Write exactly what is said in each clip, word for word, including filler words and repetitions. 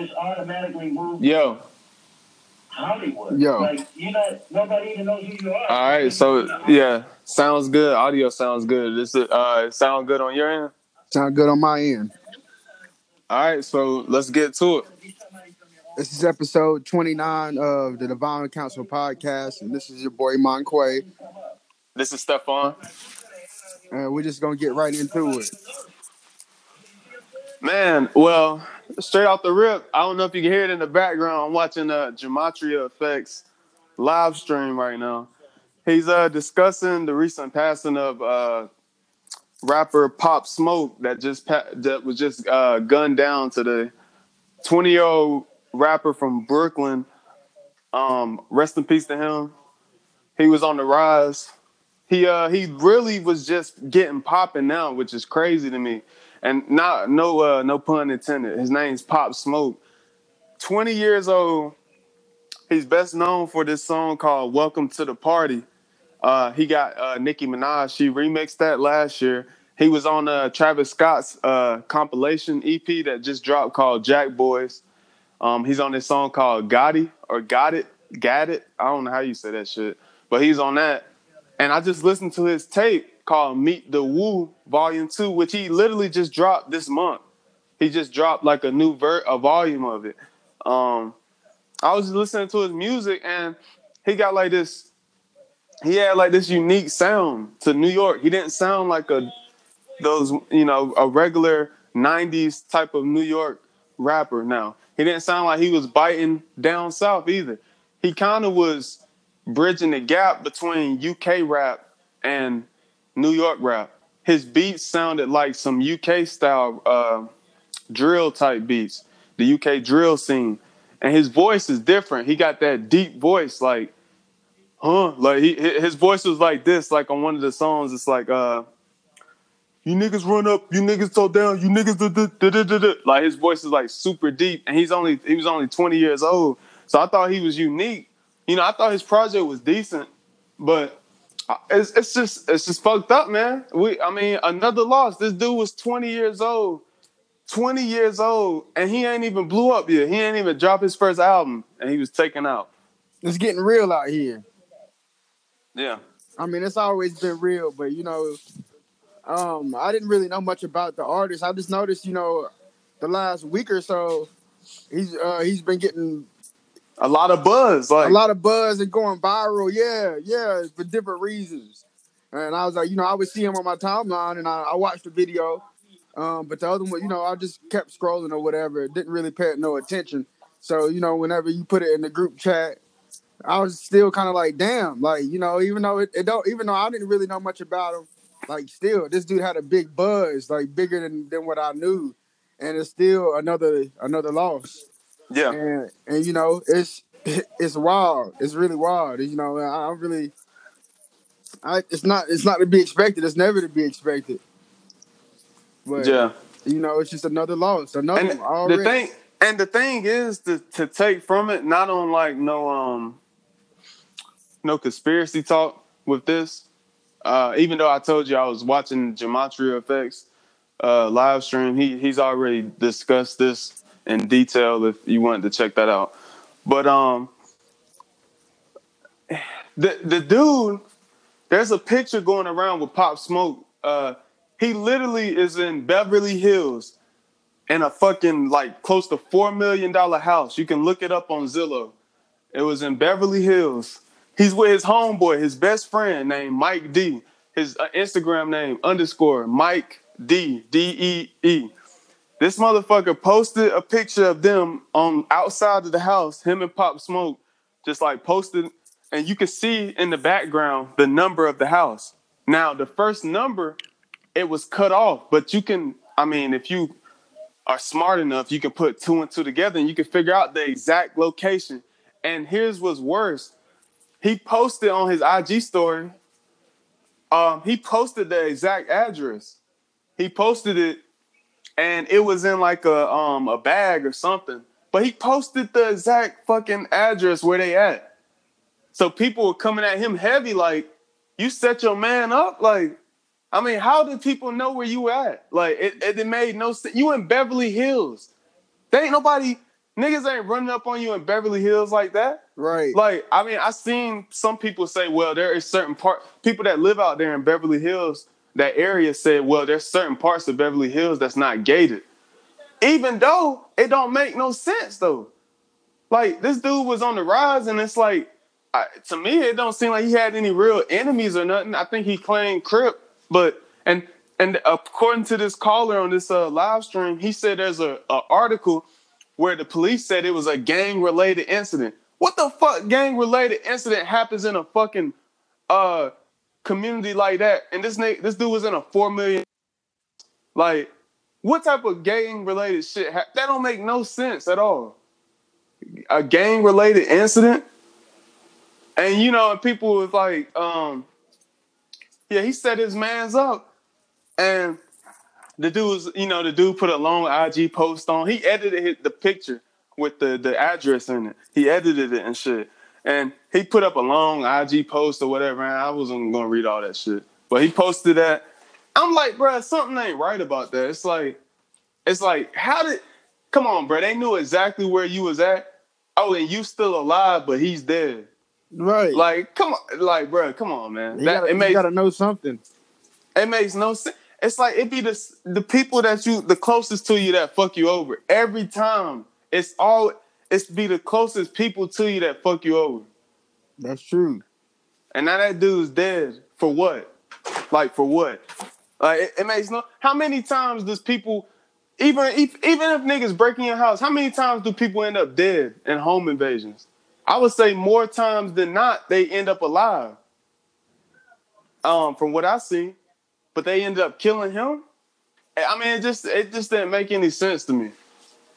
just automatically moved Yo. Hollywood. Yo. Like, you know, nobody even knows who you are. All right, so, yeah, sounds good. Audio sounds good. This is, uh, sound good on your end? Sound good on my end. All right, so let's get to it. This is episode twenty-nine of the Divine Council podcast, and this is your boy, Monquay. This is Stephon. And we're just going to get right into it. Man, well, straight off the rip, I don't know if you can hear it in the background. I'm watching uh, Gematria Effect's live stream right now. He's uh, discussing the recent passing of uh, rapper Pop Smoke that just pa- that was just uh, gunned down today. twenty-year-old rapper from Brooklyn. Um, rest in peace to him. He was on the rise. He uh, he really was just getting popping now, which is crazy to me. And not no uh, no pun intended. His name's Pop Smoke. twenty years old. He's best known for this song called "Welcome to the Party." Uh, he got uh, Nicki Minaj. She remixed that last year. He was on uh, Travis Scott's uh, compilation E P that just dropped called Jack Boys. Um, he's on this song called "Gotti" or "Got It," "Got It." I don't know how you say that shit, but he's on that. And I just listened to his tape called Meet the Woo, Volume two, which he literally just dropped this month. He just dropped like a new ver- a volume of it. Um, I was just listening to his music, and he got like this, he had like this unique sound to New York. He didn't sound like a, those, you know, a regular nineties type of New York rapper now. He didn't sound like he was biting down south either. He kind of was bridging the gap between U K rap and New York rap. His beats sounded like some U K style uh, drill type beats, the U K drill scene. And his voice is different. He got that deep voice, like, huh? Like he, his voice was like this, like on one of the songs. It's like, uh, you niggas run up, you niggas throw down, you niggas da, da, da, da, da. Like his voice is like super deep, and he's only he was only twenty years old. So I thought he was unique. You know, I thought his project was decent, but it's, it's just it's just fucked up, man. We, I mean, another loss. This dude was twenty years old, twenty years old, and he ain't even blew up yet. He ain't even dropped his first album, and he was taken out. It's getting real out here. Yeah. I mean, it's always been real, but, you know, um, I didn't really know much about the artist. I just noticed, you know, the last week or so, he's uh, he's been getting... A lot of buzz. Like. A lot of buzz and going viral. Yeah, yeah, for different reasons. And I was like, you know, I would see him on my timeline, and I, I watched the video. Um, but the other one, you know, I just kept scrolling or whatever. It didn't really pay it no attention. So, you know, whenever you put it in the group chat, I was still kind of like, damn. Like, you know, even though it, it don't, even though I didn't really know much about him, like still, this dude had a big buzz, like bigger than, than what I knew. And it's still another another loss. Yeah, and, and you know it's it's wild. It's really wild. You know, I really, I it's not it's not to be expected. It's never to be expected. But yeah, you know, it's just another loss. Another and one already. The thing, and the thing is to to take from it, not on like no um no conspiracy talk with this. Uh, even though I told you I was watching Gematria Effects uh, live stream, he he's already discussed this in detail if you wanted to check that out. But um, the the dude, there's a picture going around with Pop Smoke. Uh, he literally is in Beverly Hills in a fucking, like, close to four million dollars house. You can look it up on Zillow. It was in Beverly Hills. He's with his homeboy, his best friend named Mike D. His uh, Instagram name, underscore, Mike D, D E E. This motherfucker posted a picture of them on outside of the house, him and Pop Smoke, just like posted. And you can see in the background the number of the house. Now, the first number, it was cut off. But you can, I mean, if you are smart enough, you can put two and two together and you can figure out the exact location. And here's what's worse. He posted on his I G story. Um, he posted the exact address. He posted it. And it was in like a um a bag or something. But he posted the exact fucking address where they at. So people were coming at him heavy like, you set your man up? Like, I mean, how did people know where you at? Like, it, it, it made no sense. You in Beverly Hills. There ain't nobody, niggas ain't running up on you in Beverly Hills like that. Right. Like, I mean, I seen some people say, well, there is certain part, people that live out there in Beverly Hills, that area said, well, there's certain parts of Beverly Hills that's not gated. Even though it don't make no sense, though. Like, this dude was on the rise, and it's like, I, to me, it don't seem like he had any real enemies or nothing. I think he claimed Crip, but, and and according to this caller on this uh, live stream, he said there's a, a article where the police said it was a gang-related incident. What the fuck gang-related incident happens in a fucking uh, community like that? And this na- this dude was in a four million Like, what type of gang-related shit? Ha- that don't make no sense at all. A gang-related incident? And, you know, people was like, um, yeah, he set his mans up. And the dude was, you know, the dude put a long I G post on. He edited his, the picture with the, the address in it. He edited it and shit. And he put up a long I G post or whatever. And I wasn't going to read all that shit. But he posted that. I'm like, bruh, something ain't right about that. It's like, it's like, how did, come on, bruh. They knew exactly where you was at. Oh, and you still alive, but he's dead. Right. Like, come on. Like, bro, come on, man. You that, gotta, it makes, you gotta know something. It makes no sense. It's like, it be the, the people that you, the closest to you that fuck you over. Every time. It's all, it's be the closest people to you that fuck you over. That's true. And now that dude's dead. For what? Like, for what? Like, it, it makes no, how many times does people, even if, even if niggas breaking your house, how many times do people end up dead in home invasions? I would say more times than not, they end up alive. Um, from what I see, but they ended up killing him. I mean, it just it just didn't make any sense to me.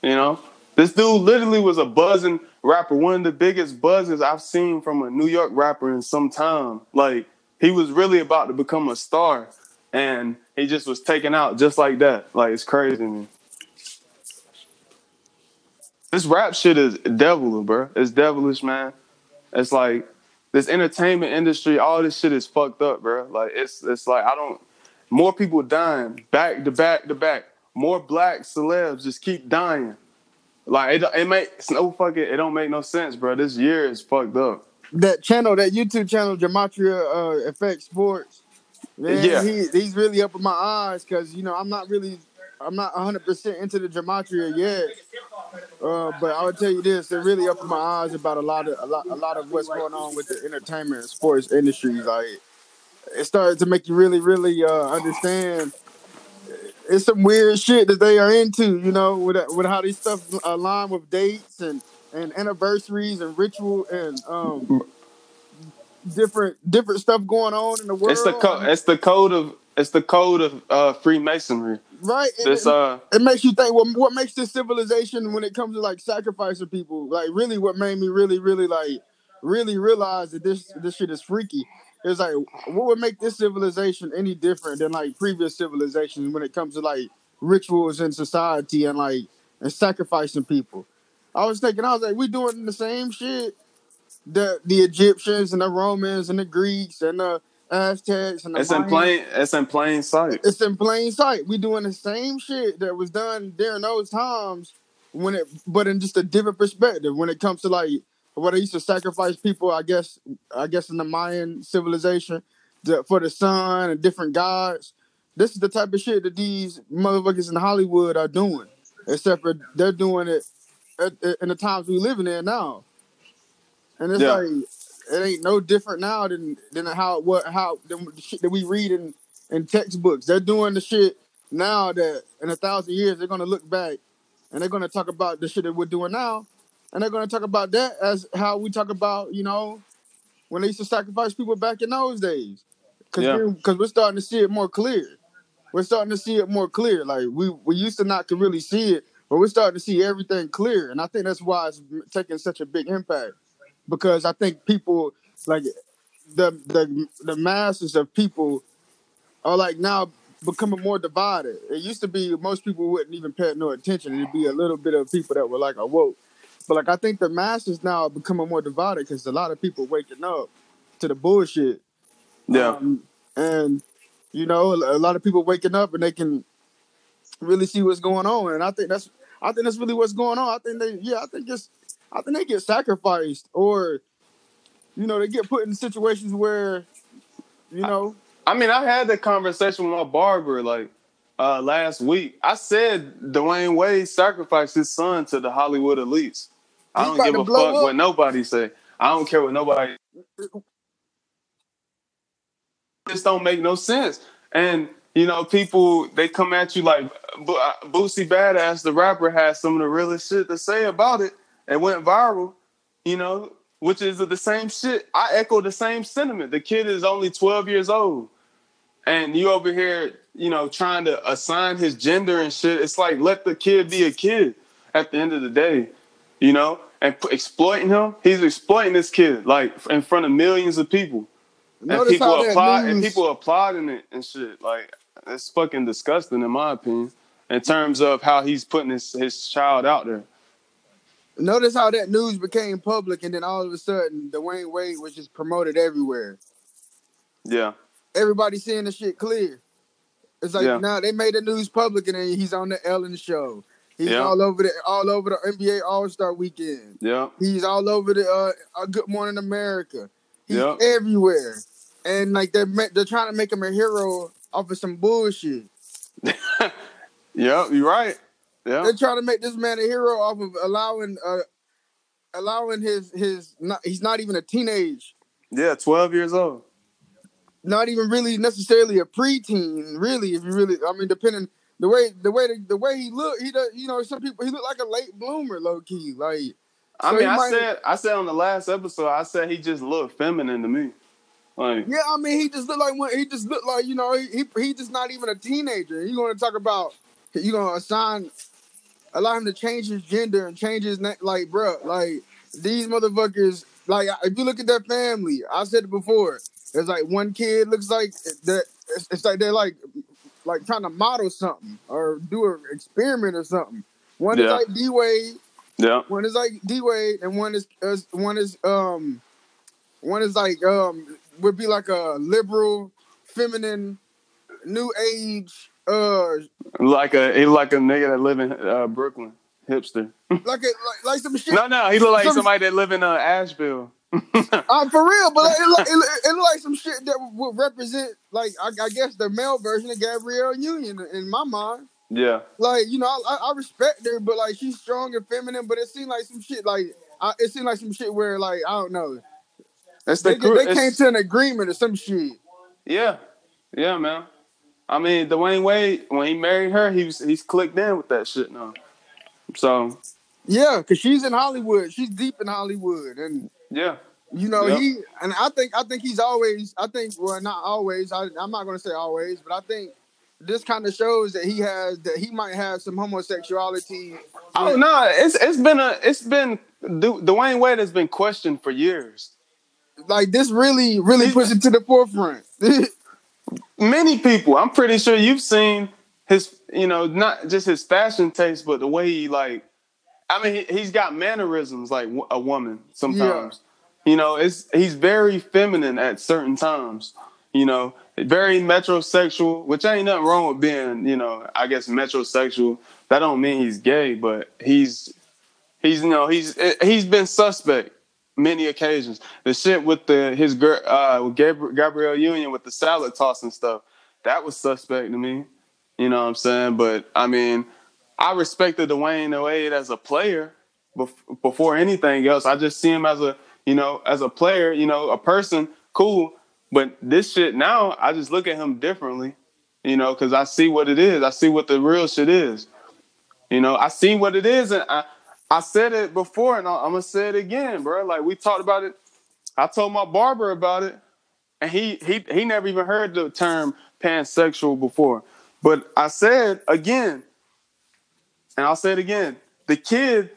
You know, this dude literally was a buzzing rapper, one of the biggest buzzes I've seen from a New York rapper in some time. Like, he was really about to become a star, and he just was taken out just like that. Like, it's crazy to me. This rap shit is devilish, bro. It's devilish, man. It's like this entertainment industry, all this shit is fucked up, bro. Like, it's it's like I don't. More people dying back to back to back. More black celebs just keep dying. Like, it it makes no fucking. It don't make no sense, bro. This year is fucked up. That channel, that YouTube channel, Gematria uh, Effect Sports. Man, yeah, he, he's really up in my eyes because you know I'm not really. I'm not one hundred percent into the Gematria yet, uh, but I'll tell you this: they're really up in my eyes about a lot of a lot, a lot of what's going on with the entertainment and sports industries. Like, it started to make you really, really uh, understand. It's some weird shit that they are into, you know, with with how these stuff align with dates and, and anniversaries and ritual and um, different different stuff going on in the world. It's the co- it's the code of. It's the code of uh, Freemasonry. Right. This, it, uh, it makes you think, well, what makes this civilization when it comes to, like, sacrificing people? Like, really what made me really, really, like, really realize that this this shit is freaky. It's like, what would make this civilization any different than, like, previous civilizations when it comes to, like, rituals in society and, like, and sacrificing people? I was thinking, I was like, we doing the same shit that the Egyptians and the Romans and the Greeks and the Aztecs and the it's Mayans. in plain it's in plain sight. It's in plain sight. We doing the same shit that was done during those times when it but in just a different perspective when it comes to like what they used to sacrifice people, I guess I guess in the Mayan civilization the, for the sun and different gods. This is the type of shit that these motherfuckers in Hollywood are doing. Except for they're doing it at, at, in the times we living in now. And it's yeah. like It ain't no different now than than how what how than the shit that we read in, in textbooks. They're doing the shit now that in a thousand years they're gonna look back and they're gonna talk about the shit that we're doing now, and they're gonna talk about that as how we talk about you know when they used to sacrifice people back in those days. Because yeah. we're, we're starting to see it more clear. We're starting to see it more clear. Like we we used to not to really see it, but we're starting to see everything clear, and I think that's why it's taking such a big impact. Because I think people, like, the the the masses of people are, like, now becoming more divided. It used to be most people wouldn't even pay no attention. It'd be a little bit of people that were, like, awoke. But, like, I think the masses now are becoming more divided because a lot of people waking up to the bullshit. Yeah. Um, and, you know, a lot of people waking up and they can really see what's going on. And I think that's, I think that's really what's going on. I think they, yeah, I think it's, I think they get sacrificed, or, you know, they get put in situations where, you know. I, I mean, I had that conversation with my barber like uh, last week. I said Dwayne Wade sacrificed his son to the Hollywood elites. I don't give a fuck up. What nobody say. I don't care what nobody. This don't make no sense. And, you know, people, they come at you like Boosie Badass, the rapper, has some of the realest shit to say about it. It went viral, you know, which is the same shit. I echo the same sentiment. The kid is only twelve years old. And you over here, you know, trying to assign his gender and shit. It's like, let the kid be a kid at the end of the day, you know, and p- exploiting him. He's exploiting this kid, like, in front of millions of people. And people, applaud, and people applauding it and shit. Like, it's fucking disgusting, in my opinion, in terms of how he's putting his, his child out there. Notice how that news became public, and then all of a sudden, Dwayne Wade was just promoted everywhere. Yeah. Everybody seeing the shit clear. It's like, yeah. Now nah, they made the news public, and then he's on the Ellen show. He's yeah. all over the all over the N B A All-Star Weekend. Yeah. He's all over the uh, Good Morning America. He's yeah. everywhere. And like they're they're trying to make him a hero off of some bullshit. Yeah, you're right. Yeah. They're trying to make this man a hero off of allowing, uh, allowing his his. Not, he's not even a teenage. Yeah, twelve years old. Not even really necessarily a preteen, really. If you really, I mean, depending the way the way the, the way he look, he does. You know, some people he look like a late bloomer, low key. Like, I so mean, I might, said I said on the last episode, I said he just looked feminine to me. Like, yeah, I mean, he just looked like one. He just looked like you know, he he, he just not even a teenager. You going to talk about you going to assign. Allow him to change his gender and change his name. Like, bro, like, these motherfuckers, like, if you look at their family, I said it before, it's like one kid looks like, that. It's, it's like they're, like, like trying to model something or do an experiment or something. One yeah. is like D-Wade. Yeah. One is like D-Wade, and one is, uh, one is, um, one is like, um, would be like a liberal, feminine, new age, Uh, like a he like a nigga that live in uh, Brooklyn, hipster. Like a, like like some shit. No, no, he look like some somebody that live in uh, Asheville. uh, for real, but like, it, look, it, it look like some shit that would represent like I, I guess the male version of Gabrielle Union in my mind. Yeah, like you know I, I respect her, but like she's strong and feminine, but it seemed like some shit like I, it seemed like some shit where like I don't know. That's they the cru- they it's... came to an agreement or some shit. Yeah, yeah, man. I mean, Dwayne Wade, when he married her, he was, he's clicked in with that shit now. So, yeah, because she's in Hollywood, she's deep in Hollywood, and yeah, you know yep. he and I think I think he's always I think well not always I, I'm not gonna say always, but I think this kind of shows that he has that he might have some homosexuality. Oh no, it's it's been a it's been Dwayne Wade has been questioned for years. Like this really really he's, puts it to the forefront. Many people, I'm pretty sure you've seen his, you know, not just his fashion taste, but the way he like, I mean, he, he's got mannerisms like a woman sometimes, yeah. you know, it's, he's very feminine at certain times, you know, very metrosexual, which ain't nothing wrong with being, you know, I guess metrosexual. That don't mean he's gay, but he's, he's, you know, he's, he's been suspect. Many occasions, the shit with the his girl uh, Gabri- Gabrielle Union with the salad toss and stuff, that was suspect to me. You know what I'm saying? But I mean, I respected Dwayne Wade as a player bef- before anything else. I just see him as a you know as a player, you know, a person, cool. But this shit now, I just look at him differently, you know, because I see what it is. I see what the real shit is. You know, I see what it is, and I. I said it before, and I'm gonna say it again, bro. Like we talked about it, I told my barber about it, and he he he never even heard the term pansexual before. But I said again, and I'll say it again: the kid,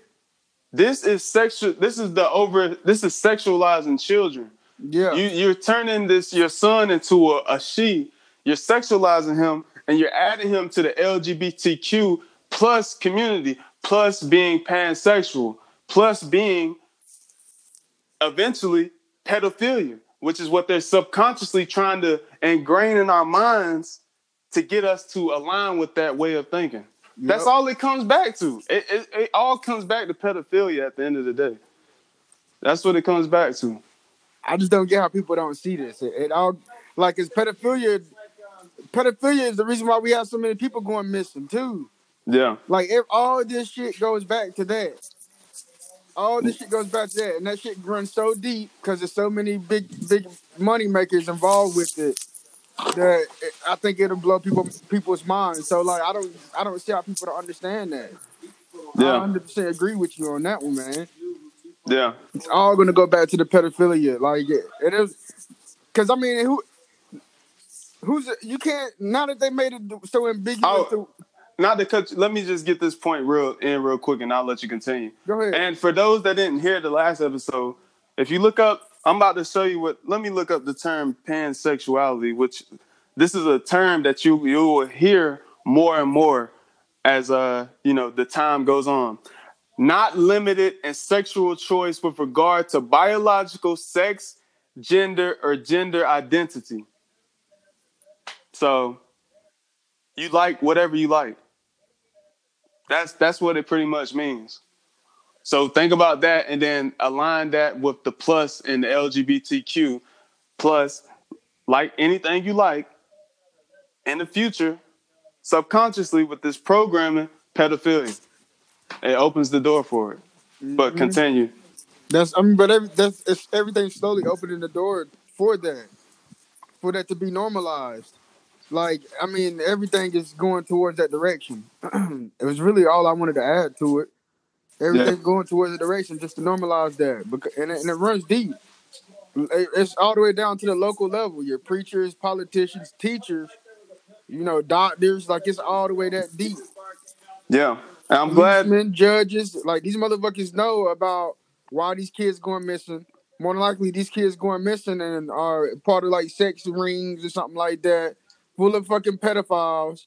this is sexual. This is the over. This is sexualizing children. Yeah, you, you're turning this your son into a, a she. You're sexualizing him, and you're adding him to the L G B T Q plus community. Plus being pansexual, plus being eventually pedophilia, which is what they're subconsciously trying to ingrain in our minds to get us to align with that way of thinking. That's yep. all it comes back to. It, it it all comes back to pedophilia at the end of the day. That's what it comes back to. I just don't get how people don't see this. It, it all like it's pedophilia. Pedophilia is the reason why we have so many people going missing too. Yeah. Like if all this shit goes back to that. All this shit goes back to that, and that shit runs so deep because there's so many big, big money makers involved with it. That I think it'll blow people people's minds. So like, I don't, I don't see how people don't understand that. Yeah, I one hundred percent agree with you on that one, man. Yeah, it's all gonna go back to the pedophilia. Like it, it is, because I mean, who, who's you can't now that they made it so ambiguous. Oh. To, Not to cut you, let me just get this point real in real quick, and I'll let you continue. Go ahead. And for those that didn't hear the last episode, if you look up, I'm about to show you what. Let me look up the term pansexuality, which this is a term that you you will hear more and more as uh you know the time goes on. Not limited in sexual choice with regard to biological sex, gender, or gender identity. So you like whatever you like. That's that's what it pretty much means. So think about that and then align that with the plus in the L G B T Q plus, like anything you like in the future, subconsciously with this programming, pedophilia. It opens the door for it. Mm-hmm. But continue. That's I mean, but every, that's it's everything slowly opening the door for that, for that to be normalized. Like, I mean, everything is going towards that direction. It was really all I wanted to add to it. Everything's yeah. going towards the direction just to normalize that. And it, and it runs deep. It's all the way down to the local level. Your preachers, politicians, teachers, you know, doctors. Like, it's all the way that deep. Yeah. And I'm glad. Policemen, judges. Like, these motherfuckers know about why these kids going missing. More than likely, these kids going missing and are part of, like, sex rings or something like that. Full of fucking pedophiles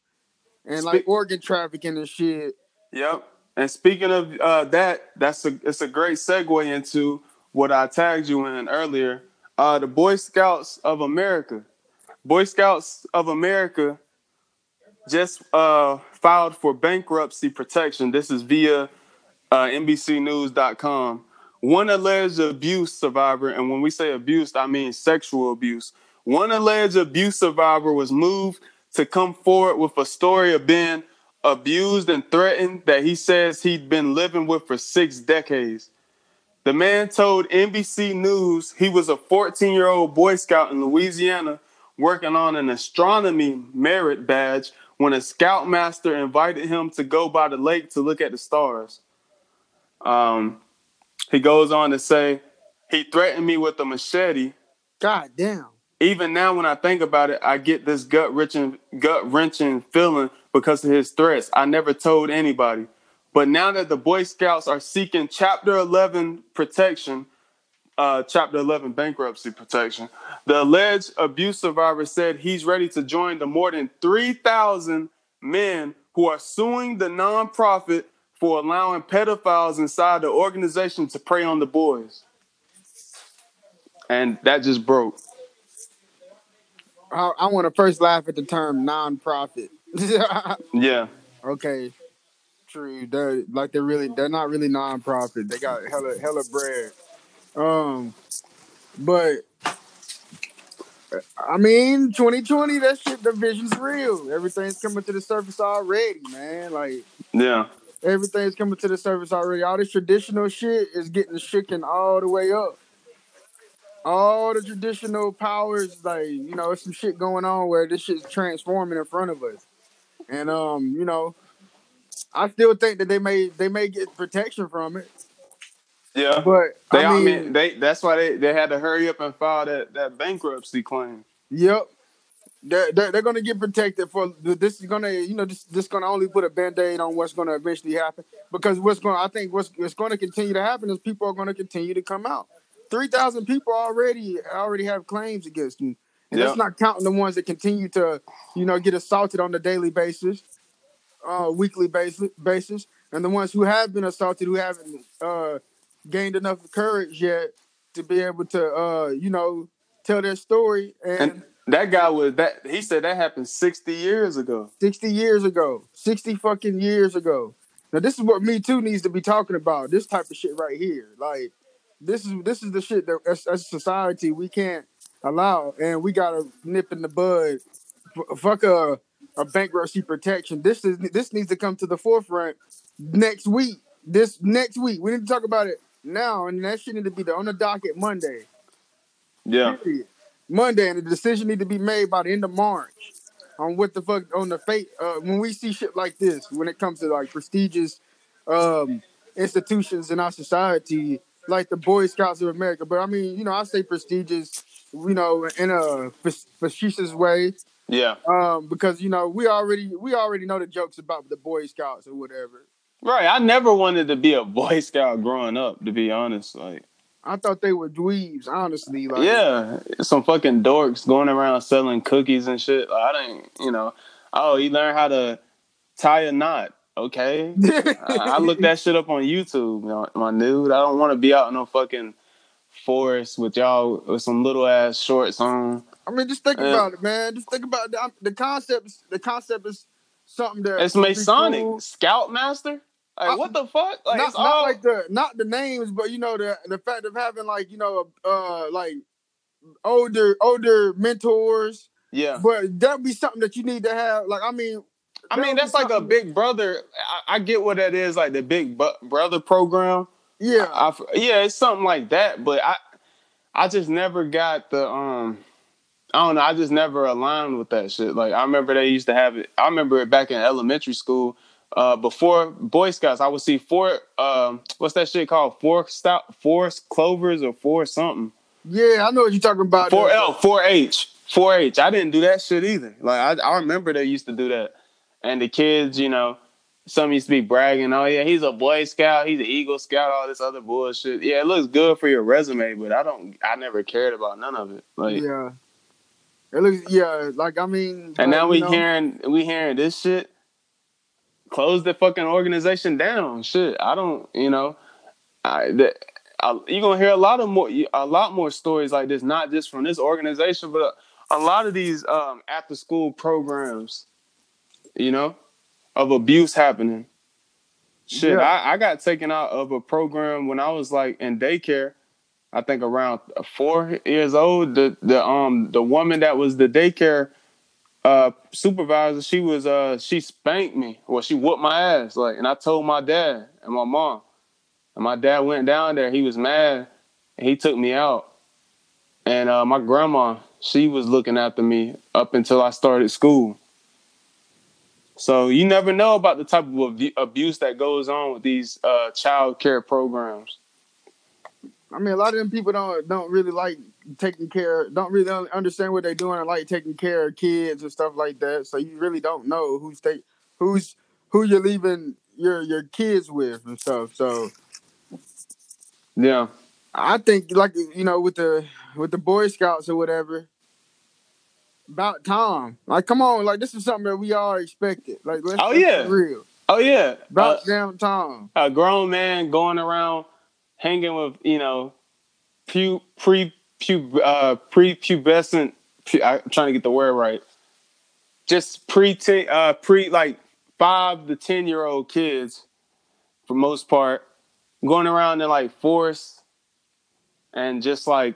and like Spe- organ trafficking and shit. Yep. And speaking of uh, that, that's a it's a great segue into what I tagged you in earlier. Uh, the Boy Scouts of America. Boy Scouts of America just uh, filed for bankruptcy protection. This is via uh, N B C news dot com. One alleged abuse survivor, and when we say abuse, I mean sexual abuse. One alleged abuse survivor was moved to come forward with a story of being abused and threatened that he says he'd been living with for six decades. The man told N B C News he was a fourteen-year-old Boy Scout in Louisiana working on an astronomy merit badge when a scoutmaster invited him to go by the lake to look at the stars. Um, he goes on to say, he threatened me with a machete. God damn. Even now, when I think about it, I get this gut-wrenching, gut-wrenching feeling because of his threats. I never told anybody. But now that the Boy Scouts are seeking Chapter eleven protection, uh, Chapter eleven bankruptcy protection, the alleged abuse survivor said he's ready to join the more than three thousand men who are suing the nonprofit for allowing pedophiles inside the organization to prey on the boys. And that just broke. I, I want to first laugh at the term non-profit. Yeah. Okay. True. They're, like they're really, they're not really non-profit. They got hella, hella bread. Um, but I mean, twenty twenty, that shit, the vision's real. Everything's coming to the surface already, man. Like, yeah. Everything's coming to the surface already. All this traditional shit is getting shaken all the way up. All the traditional powers, like, you know, it's some shit going on where this shit's transforming in front of us. And, um, you know, I still think that they may they may get protection from it. Yeah. But, they, I mean, I mean they, that's why they, they had to hurry up and file that, that bankruptcy claim. Yep. They're, they're, they're going to get protected for, this is going to, you know, this this going to only put a Band-Aid on what's going to eventually happen. Because what's going I think what's, what's going to continue to happen is people are going to continue to come out. three thousand people already already have claims against them. And yep. That's not counting the ones that continue to, you know, get assaulted on a daily basis, uh, weekly basis, basis, and the ones who have been assaulted who haven't uh, gained enough courage yet to be able to, uh, you know, tell their story and, and That guy was that. He said that happened sixty years ago. Sixty years ago. Sixty fucking years ago. Now this is what Me Too needs to be talking about. This type of shit right here. Like this is this is the shit that as, as a society we can't allow, and we gotta nip in the bud. F- fuck a a bankruptcy protection. This is this needs to come to the forefront next week. This next week we need to talk about it now, and that shit need to be on the docket Monday. Yeah. Period. Monday, and the decision need to be made by the end of March on what the fuck on the fate. Uh, when we see shit like this, when it comes to like prestigious um, institutions in our society, like the Boy Scouts of America. But I mean, you know, I say prestigious, you know, in a facetious way. Yeah. Um, because you know, we already we already know the jokes about the Boy Scouts or whatever. Right. I never wanted to be a Boy Scout growing up, to be honest. Like. I thought they were dweebs, honestly. Like, yeah, some fucking dorks going around selling cookies and shit. Like, I didn't, you know. Oh, you learn how to tie a knot, okay? I, I looked that shit up on YouTube, you know, my dude. I don't want to be out in no fucking forest with y'all with some little ass shorts on. I mean, just think yeah. about it, man. Just think about the, the concept. The concept is something that it's Masonic, cool. Scoutmaster. Like, I, what the fuck? Like, not, it's all... not like the not the names, but you know the the fact of having like you know uh like older older mentors. Yeah, but that'd be something that you need to have. Like, I mean, I mean that's like a Big Brother. I, I get what that is, like the Big bu- Brother program. Yeah, I, I, yeah, it's something like that. But I I just never got the um I don't know. I just never aligned with that shit. Like I remember they used to have it. I remember it back in elementary school. Uh, before Boy Scouts, I would see four. Um, what's that shit called? Four stout, four clovers, or four something. Yeah, I know what you're talking about. Four L, four H, four H. I didn't do that shit either. Like I, I remember they used to do that, and the kids, you know, some used to be bragging, "Oh yeah, he's a Boy Scout, he's an Eagle Scout," all this other bullshit. Yeah, it looks good for your resume, but I don't. I never cared about none of it. Like, yeah, it looks. Yeah, like I mean, and now we hearing we hearing this shit. Close the fucking organization down. Shit, I don't, you know, I, the, I, you're going to hear a lot of more, a lot more stories like this, not just from this organization, but a, a lot of these um, after school programs, you know, of abuse happening. Shit, yeah. I, I got taken out of a program when I was like in daycare, I think around four years old. The, the, um, the woman that was the daycare Uh, supervisor, she was uh, she spanked me. Well, she whooped my ass. Like, and I told my dad and my mom. And my dad went down there. He was mad. And he took me out. And uh, my grandma, she was looking after me up until I started school. So you never know about the type of ab- abuse that goes on with these uh, child care programs. I mean, a lot of them people don't don't really like. taking care, don't really understand what they're doing and like taking care of kids and stuff like that. So you really don't know who's take, who's who you're leaving your your kids with and stuff. So yeah, I think like you know with the with the Boy Scouts or whatever. About time, like come on, like this is something that we all expected. Like let's oh yeah, be real. Oh yeah, about uh, damn time. A grown man going around hanging with you know pu- pre. Pu- uh, pre-pubescent, pu- I'm trying to get the word right. Just pre, uh, pre, like five to ten year old kids, for most part, going around in like force and just like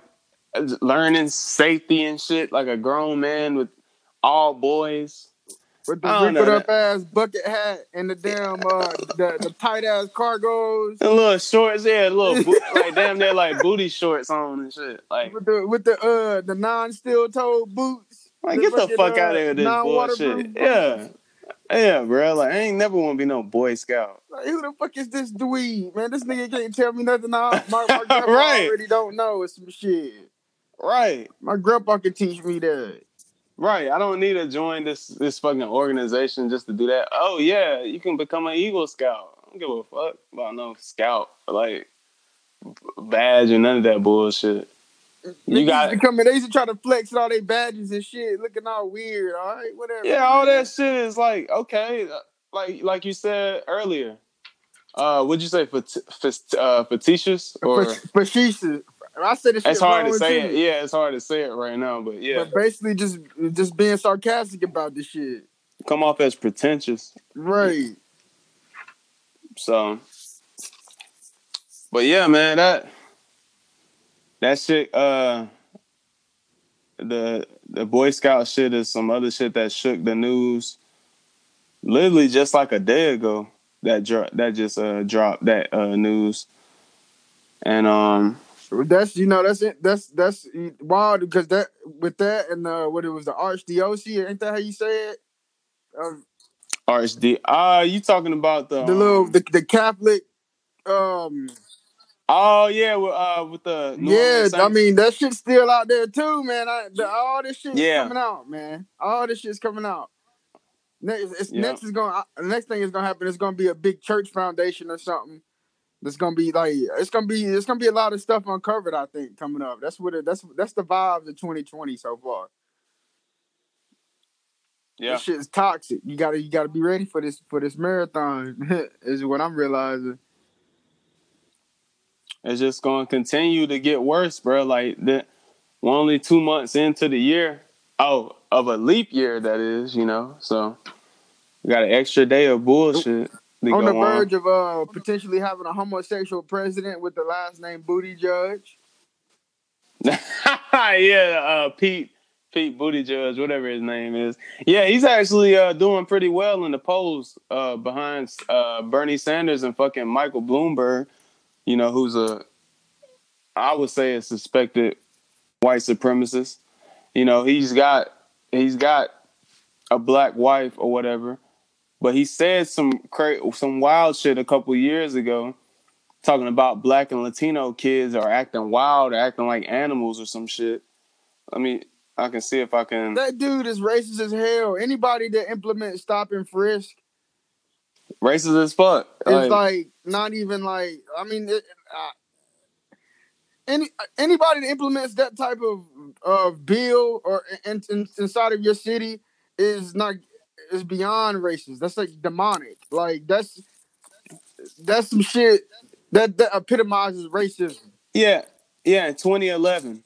learning safety and shit, like a grown man with all boys. With the wrinkled up ass bucket hat and the damn uh, the, the tight ass cargos and little shorts, yeah, little bo- like damn, they're like booty shorts on and shit, like with the with the uh the non steel toe boots. Like get the fuck out of here, this bullshit. Yeah, yeah, bro. Like I ain't never want to be no Boy Scout. Like, who the fuck is this dweeb, man? This nigga can't tell me nothing. I my, my grandpa right. already don't know some shit. Right. My grandpa can teach me that. Right, I don't need to join this this fucking organization just to do that. Oh yeah, you can become an Eagle Scout. I don't give a fuck about no scout like badge and none of that bullshit. You got coming. They used to try to flex all their badges and shit, looking all weird. All right, whatever. Yeah, all that shit is like okay, like like you said earlier. Uh, what'd you say? Fat, fat, uh, facetious or facetious? I said this shit. It's hard to say it. Yeah, it's hard to say it right now, but yeah. But basically just just being sarcastic about this shit. Come off as pretentious. Right. So, but yeah, man, that that shit, uh, the the Boy Scout shit is some other shit that shook the news. Literally, just like a day ago, that dro- that just uh dropped that uh news, and um, that's you know that's it that's that's wild because that with that and uh what it was the Archdiocese, ain't that how you say it? Um, Archd ah, you talking about the the little um, the, the Catholic um. Oh yeah, with uh with the New yeah, I mean that shit's still out there too, man. I, the, all this shit's yeah. coming out, man. All this shit's coming out. Next, it's, yep. next is going. Next thing is gonna happen. It's gonna be a big church foundation or something. That's gonna be like it's gonna be it's gonna be a lot of stuff uncovered. I think coming up. That's what. It, that's that's the vibes of twenty twenty so far. Yeah, this shit is toxic. You gotta you gotta be ready for this for this marathon. Is what I'm realizing. It's just gonna continue to get worse, bro. Like that, we're only two months into the year. Oh, of a leap year, that is, you know. So we got an extra day of bullshit. To on go the verge on. of uh, potentially having a homosexual president with the last name Buttigieg. yeah, uh, Pete Pete Buttigieg, whatever his name is. Yeah, he's actually uh, doing pretty well in the polls uh, behind uh, Bernie Sanders and fucking Michael Bloomberg. You know, who's a, I would say a suspected white supremacist. You know, he's got he's got a black wife or whatever, but he said some cra- some wild shit a couple years ago, talking about black and Latino kids are acting wild, or acting like animals or some shit. I mean, I can see if I can. That dude is racist as hell. Anybody that implements stop and frisk. Racist as fuck. It's like, like not even like I mean, it, uh, any anybody that implements that type of of uh, bill or in, in, inside of your city is not is beyond racist. That's like demonic. Like that's that's some shit that, that epitomizes racism. Yeah, yeah. In twenty eleven,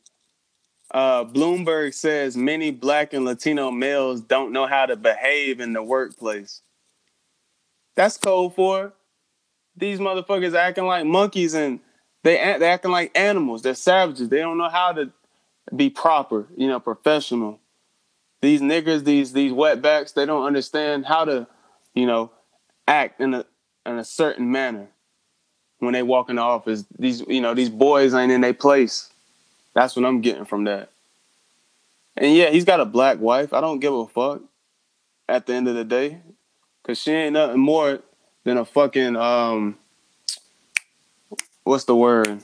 uh, Bloomberg says many black and Latino males don't know how to behave in the workplace. That's code for these motherfuckers acting like monkeys and they they acting like animals. They're savages. They don't know how to be proper, you know, professional. These niggas, these these wetbacks, they don't understand how to, you know, act in a in a certain manner when they walk in the office. These you know these boys ain't in their place. That's what I'm getting from that. And yeah, he's got a black wife. I don't give a fuck. At the end of the day. Cause she ain't nothing more than a fucking um, what's the word?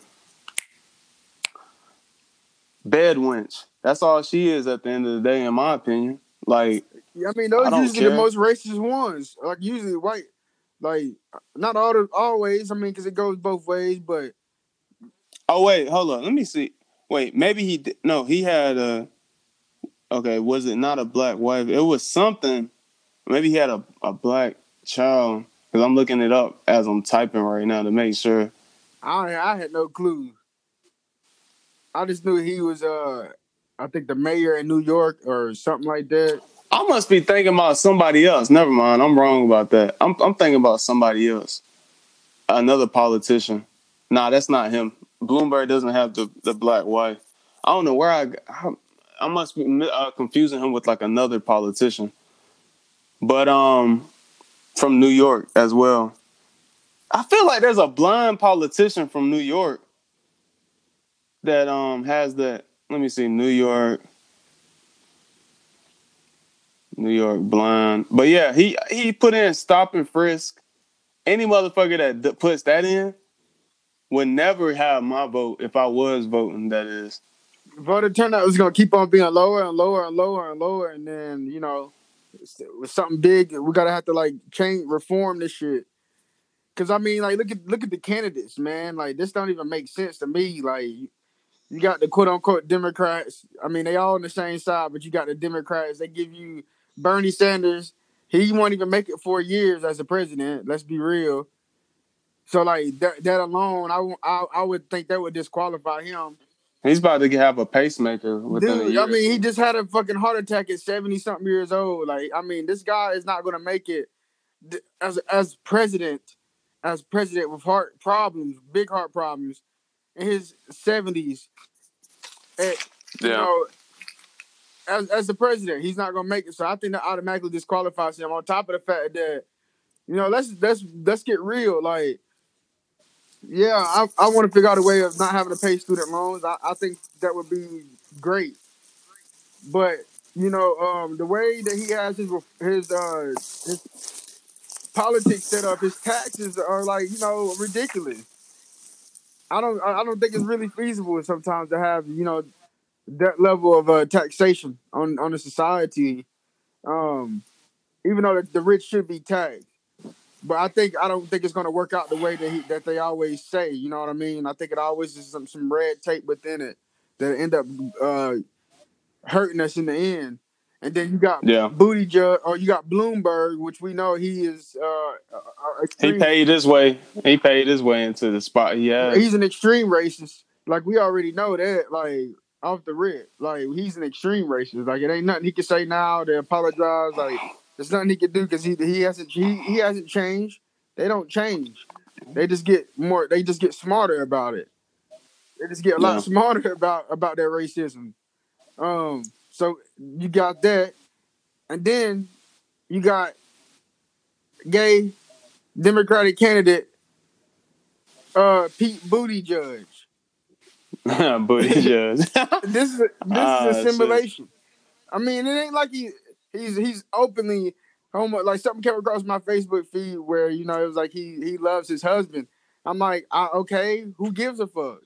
Bed wench. That's all she is at the end of the day, in my opinion. Like, yeah, I mean, those I usually care. the most racist ones. Like, usually white. Like, not all the, always. I mean, cause it goes both ways. But oh wait, hold on. Let me see. Wait, maybe he did. No, he had a. Okay, was it not a black wife? It was something. Maybe he had a, a black child, because I'm looking it up as I'm typing right now to make sure. I I had no clue. I just knew he was, uh, I think, the mayor in New York or something like that. I must be thinking about somebody else. Never mind. I'm wrong about that. I'm I'm thinking about somebody else. Another politician. Nah, that's not him. Bloomberg doesn't have the, the black wife. I don't know where I... I, I must be uh, confusing him with, like, another politician. But um, from New York as well. I feel like there's a blind politician from New York that um has that. Let me see, New York, New York blind. But yeah, he he put in stop and frisk. Any motherfucker that d- puts that in would never have my vote if I was voting. That is, voter turnout is gonna keep on being lower and lower and lower and lower, and then you know. With something big, we gotta have to like change, reform this shit. Cause I mean, like, look at look at the candidates, man. Like, this don't even make sense to me. Like, you got the quote unquote Democrats. I mean, they all on the same side, but you got the Democrats. They give you Bernie Sanders. He won't even make it four years as a president. Let's be real. So, like that that alone, I I, I would think that would disqualify him. He's about to have a pacemaker within Dude, a year. I mean, he just had a fucking heart attack at seventy-something years old. Like, I mean, this guy is not going to make it as as president, as president with heart problems, big heart problems, in his seventies. And, yeah. You know, as as the president, he's not going to make it. So I think that automatically disqualifies him. On top of the fact that, you know, let's let's let's get real, like. Yeah, I I want to figure out a way of not having to pay student loans. I, I think that would be great, but you know, um, the way that he has his his uh, his politics set up, his taxes are like, you know, ridiculous. I don't I don't think it's really feasible sometimes to have, you know, that level of uh, taxation on on a society, um, even though the, the rich should be taxed. But I think I don't think it's going to work out the way that he, that they always say. You know what I mean? I think it always is some, some red tape within it that end up uh, hurting us in the end. And then you got yeah. Buttigieg, or you got Bloomberg, which we know he is. Uh, he paid his way. He paid his way into the spot. Yeah, he he's an extreme racist. Like we already know that. Like off the rip. Like he's an extreme racist. Like it ain't nothing he can say now to apologize. Like. There's nothing he can do because he he hasn't he, he hasn't changed. They don't change. They just get more. They just get smarter about it. They just get a lot yeah. smarter about about their racism. Um. So you got that, and then you got gay Democratic candidate uh, Pete Buttigieg. Buttigieg. This is a, this ah, is a simulation. Shit. I mean, it ain't like he. He's he's openly homo. Like something came across my Facebook feed where, you know, it was like he he loves his husband. I'm like, I, okay, who gives a fuck?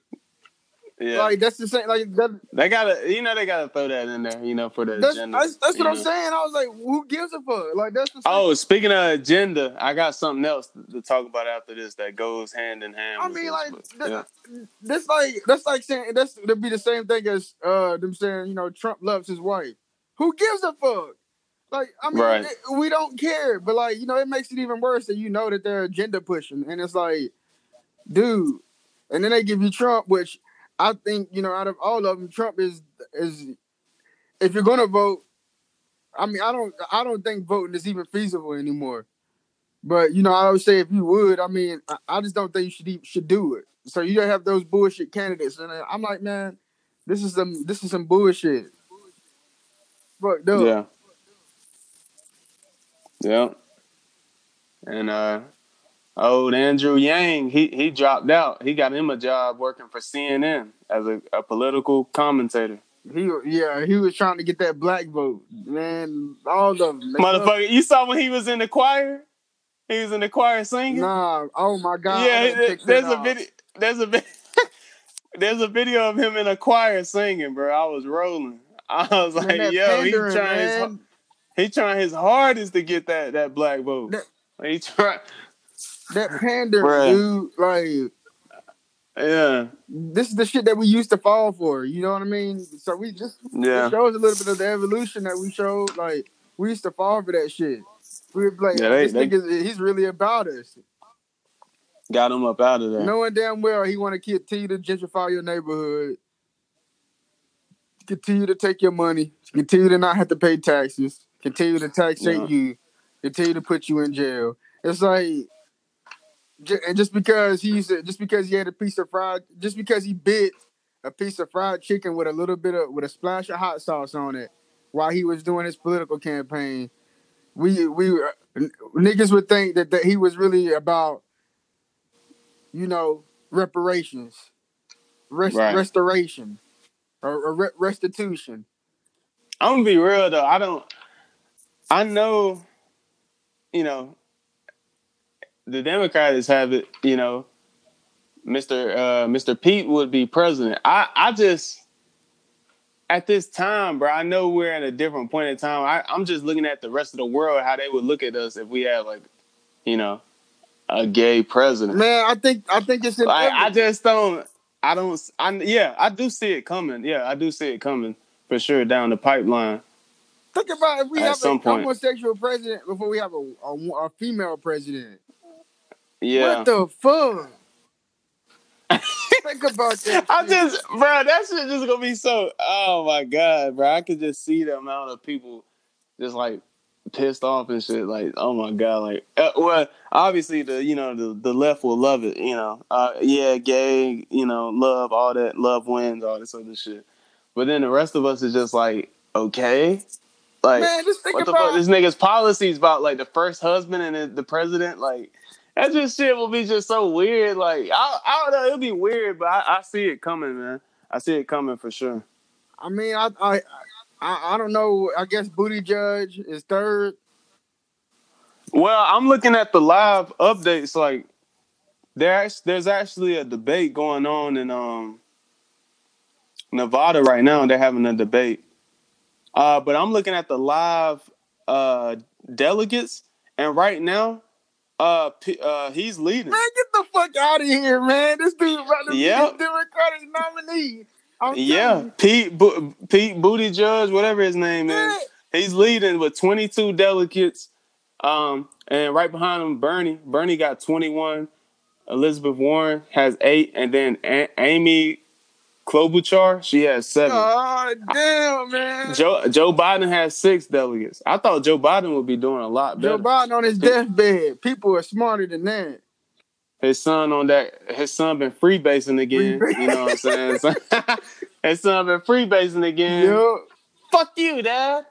Yeah, like that's the same. Like that, they gotta, you know, they gotta throw that in there, you know, for the that's, agenda. That's, that's what know. I'm saying. I was like, who gives a fuck? Like that's. The oh, speaking of agenda, I got something else to talk about after this that goes hand in hand. I mean, like this, but, that, yeah. that's like that's like saying that's that'd be the same thing as uh, them saying, you know, Trump loves his wife. Who gives a fuck? Like, I mean, right. it, we don't care, but like, you know, it makes it even worse that you know that they're agenda pushing, and it's like, dude, and then they give you Trump, which I think, you know, out of all of them, Trump is is if you're gonna vote, I mean, I don't, I don't think voting is even feasible anymore. But you know, I would say if you would, I mean, I, I just don't think you should even, should do it. So you gotta have those bullshit candidates, and I'm like, man, this is some this is some bullshit. Fuck dude. Yeah. Yeah, and uh, old Andrew Yang, he he dropped out. He got him a job working for C N N as a, a political commentator. He yeah, he was trying to get that black vote, man. All of them, motherfucker. You saw when he was in the choir. He was in the choir singing. Nah, oh my god. Yeah, there, there's a video. There's a there's a video of him in a choir singing, bro. I was rolling. I was like, man, yo, he trying man. his. He trying his hardest to get that, that black vote. That, he try that pandering, dude. Like, yeah, this is the shit that we used to fall for. You know what I mean? So we just yeah. it shows a little bit of the evolution that we showed. Like, we used to fall for that shit. We were like, yeah, they, this they, nigga, he's really about us. Got him up out of there, knowing damn well he want to continue to gentrify your neighborhood, continue to take your money, continue to not have to pay taxes. Continue to taxate yeah. you. Continue to put you in jail. It's like, and just because he's just because he had a piece of fried, just because he bit a piece of fried chicken with a little bit of with a splash of hot sauce on it, while he was doing his political campaign, we we niggas would think that, that he was really about, you know, reparations, rest, right. restoration, or, or re- restitution. I'm gonna be real though. I don't. I know, you know, the Democrats have it, you know, Mister Uh, Mister Pete would be president. I, I just, at this time, bro, I know we're at a different point in time. I, I'm just looking at the rest of the world, how they would look at us if we had, like, you know, a gay president. Man, I think I think it's... Like, I just don't, I don't, I, yeah, I do see it coming. Yeah, I do see it coming for sure down the pipeline. Think about if we At have a point. homosexual president before we have a, a, a female president. Yeah. What the fuck? think about that. I just, bro, that shit just gonna be so. Oh my god, bro! I could just see the amount of people just like pissed off and shit. Like, oh my god, like, uh, well, obviously the you know the, the left will love it. You know, uh, yeah, gay, you know, love all that, love wins, all this other shit. But then the rest of us is just like, okay. Like, man, just think what about the fuck? This nigga's policies about like the first husband and the president, like that just shit will be just so weird. Like I, I don't know, it'll be weird, but I, I see it coming, man. I see it coming for sure. I mean, I, I, I, I don't know. I guess Buttigieg is third. Well, I'm looking at the live updates. Like there's there's actually a debate going on in um Nevada right now. They're having a debate. Uh, but I'm looking at the live uh, delegates, and right now, uh, P- uh, he's leading. Man, get the fuck out of here, man! This dude about to yep. be the Democratic nominee. I'm yeah, Pete B- Pete Buttigieg, whatever his name is, he's leading with twenty-two delegates, um, and right behind him, Bernie. Bernie got twenty-one. Elizabeth Warren has eight, and then A- Amy. Klobuchar, she has seven. God damn, man. Joe Joe Biden has six delegates. I thought Joe Biden would be doing a lot better. Joe Biden on his deathbed. People are smarter than that. His son on that. His son been freebasing again. Free you know what I'm saying? His son been freebasing again. Yep. Fuck you, Dad.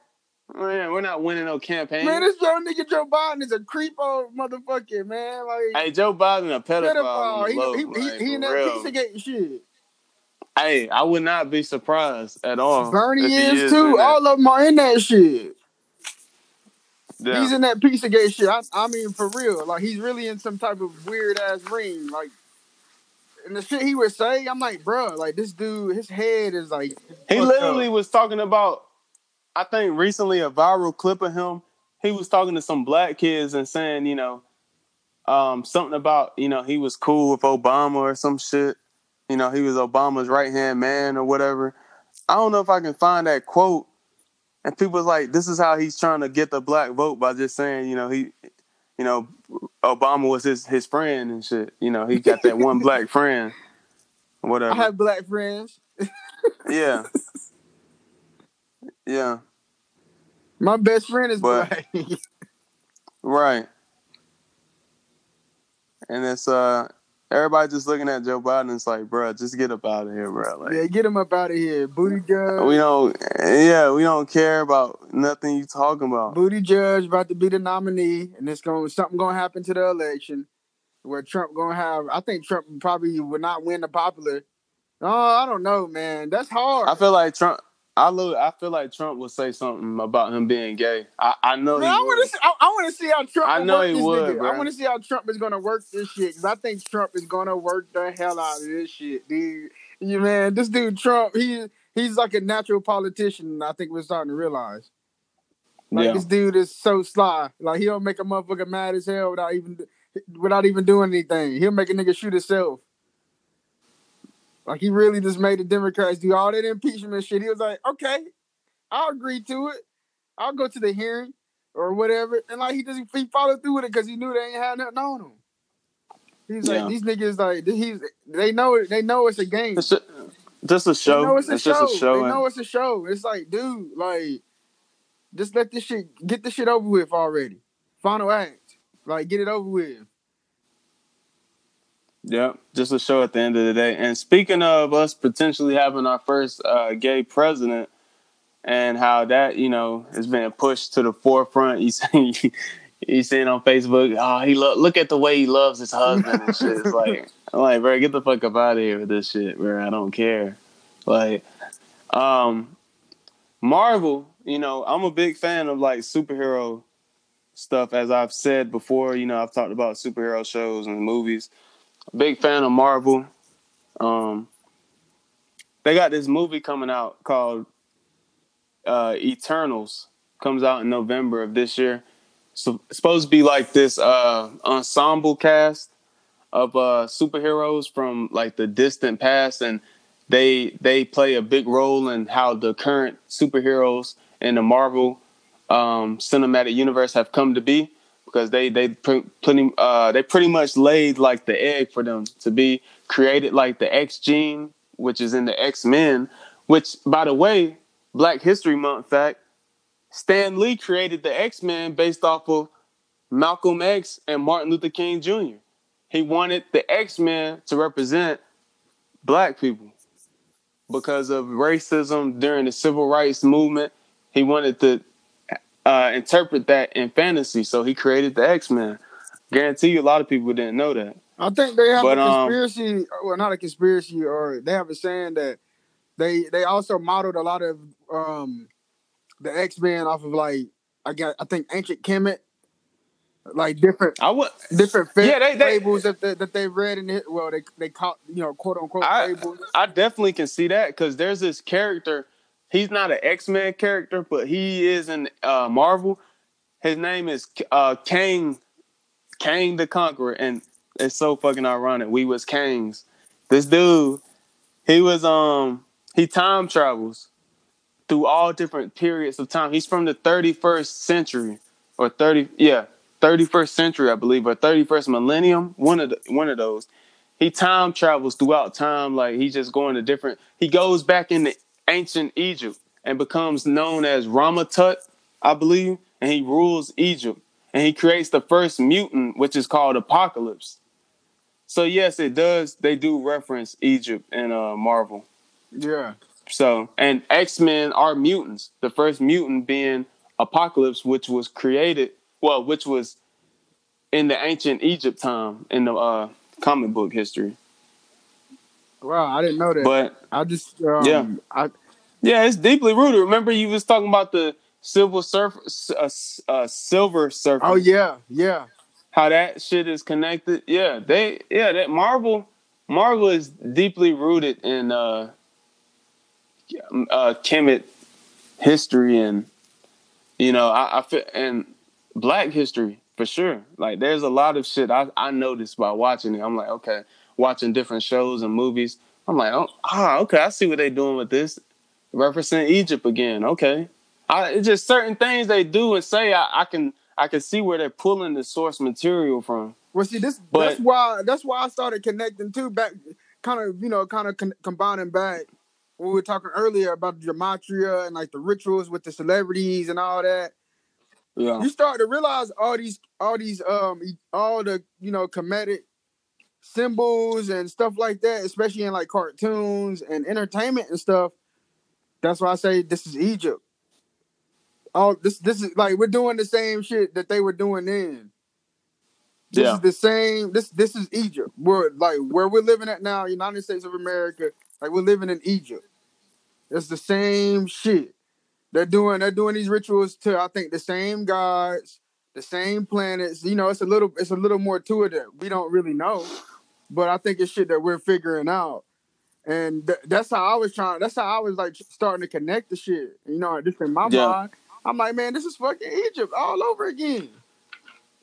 Man, we're not winning no campaign. Man, this young nigga Joe Biden is a creep old motherfucker, man. Like, hey, Joe Biden a pedophile. pedophile. He, low, he, like, he, he, he piece of gay shit. Hey, I would not be surprised at all. Bernie is, is too. All of them are in that shit. Yeah. He's in that piece of gay shit. I, I mean, for real. Like, he's really in some type of weird-ass ring. Like, and the shit he would say, I'm like, bro, like, this dude, his head is like... He literally up. was talking about, I think recently, a viral clip of him. He was talking to some black kids and saying, you know, um, something about, you know, he was cool with Obama or some shit. You know, he was Obama's right-hand man or whatever. I don't know if I can find that quote. And people was like, this is how he's trying to get the black vote by just saying, you know, he, you know, Obama was his, his friend and shit. You know, he got that one black friend or whatever. I have black friends. Yeah. Yeah. My best friend is but, black. Right. And it's, uh... everybody just looking at Joe Biden. It's like, bro, just get up out of here, bro. Like, yeah, get him up out of here, Buttigieg. We don't, yeah, we don't care about nothing you talking about. Buttigieg about to be the nominee, and it's going something gonna happen to the election where Trump gonna have. I think Trump probably would not win the popular. Oh, I don't know, man. That's hard. I feel like Trump. I look. I feel like Trump will say something about him being gay. I, I know. Man, he I want to. I, I want to see how Trump. I know he would. Bro. I want to see how Trump is going to work this shit because I think Trump is going to work the hell out of this shit, dude. You man, this dude Trump. He he's like a natural politician. I think we're starting to realize. Like yeah. This dude is so sly. Like he don't make a motherfucker mad as hell without even without even doing anything. He'll make a nigga shoot himself. Like, he really just made the Democrats do all that impeachment shit. He was like, okay, I'll agree to it. I'll go to the hearing or whatever. And, like, he just he followed through with it because he knew they ain't had nothing on him. He's yeah. like, these niggas, like, he's, they know it. They know it's a game. It's a, just a show. They know it's a it's show. Just a show. They know it's a show. It's like, dude, like, just let this shit, get this shit over with already. Final act. Like, get it over with. Yep, just a show at the end of the day. And speaking of us potentially having our first uh, gay president and how that, you know, has been pushed to the forefront. You see, you see it on Facebook, oh, he lo- look at the way he loves his husband and shit. It's like, I'm like, bro, get the fuck up out of here with this shit, bro. I don't care. Like, um, Marvel, you know, I'm a big fan of, like, superhero stuff. As I've said before, you know, I've talked about superhero shows and movies. Big fan of Marvel. Um, they got this movie coming out called uh, Eternals. Comes out in November of this year. So it's supposed to be like this uh, ensemble cast of uh, superheroes from like the distant past, and they they play a big role in how the current superheroes in the Marvel um, cinematic universe have come to be. because they they pretty uh, they pretty much laid like the egg for them to be created like the X gene, which is in the X-Men. Which, by the way, Black History Month fact: Stan Lee created the X-Men based off of Malcolm X and Martin Luther King Junior He wanted the X-Men to represent Black people because of racism during the Civil Rights Movement. He wanted to uh, interpret that in fantasy, so he created the X-Men. Guarantee you, a lot of people didn't know that. I think they have but, a conspiracy, um, well, not a conspiracy, or they have a saying that they they also modeled a lot of um, the X-Men off of like I got I think ancient Kemet. Like different, I would, different yeah, they, they, fables that they, that they read in it. Well, they they caught you know quote unquote I, fables. I definitely can see that because there's this character. He's not an X-Men character, but he is in uh, Marvel. His name is uh, Kang, Kang the Conqueror, and it's so fucking ironic. We was Kangs. This dude, he was um he time travels through all different periods of time. He's from the thirty-first century or thirty yeah. thirty-first century, I believe, or thirty-first millennium, one of the, one of those. He time travels throughout time, like he's just going to different. He goes back into ancient Egypt and becomes known as Ramatut, I believe, and he rules Egypt. And he creates the first mutant, which is called Apocalypse. So yes, it does. They do reference Egypt in uh, Marvel. Yeah. So and X-Men are mutants. The first mutant being Apocalypse, which was created. Well, which was in the ancient Egypt time in the uh, comic book history. Wow, I didn't know that. But I just um, yeah, I, yeah, it's deeply rooted. Remember, you was talking about the Silver Surfer, uh, uh, Silver Surfer. Oh yeah, yeah. How that shit is connected. Yeah, they yeah that Marvel, Marvel is deeply rooted in uh, uh, Kemet history and you know I, I feel and. Black history, for sure. Like, there's a lot of shit I, I noticed by watching it. I'm like, okay, watching different shows and movies. I'm like, oh, ah, okay, I see what they doing with this. Referencing Egypt again, okay. I, it's just certain things they do and say. I, I can I can see where they're pulling the source material from. Well, see, this but, that's why that's why I started connecting too. Back, kind of you know, kind of con- combining back when we were talking earlier about the Gematria and like the rituals with the celebrities and all that. Yeah. You start to realize all these, all these, um, all the you know, comedic symbols and stuff like that, especially in like cartoons and entertainment and stuff. That's why I say this is Egypt. All this, this is like we're doing the same shit that they were doing then. This yeah. is the same. This, this is Egypt. We're like where we're living at now, United States of America. Like we're living in Egypt. It's the same shit. They're doing they're doing these rituals to I think the same gods, the same planets. You know, it's a little it's a little more to it that we don't really know, but I think it's shit that we're figuring out. And th- that's how I was trying. That's how I was like starting to connect the shit. You know, just in my yeah. mind, I'm like, man, this is fucking Egypt all over again.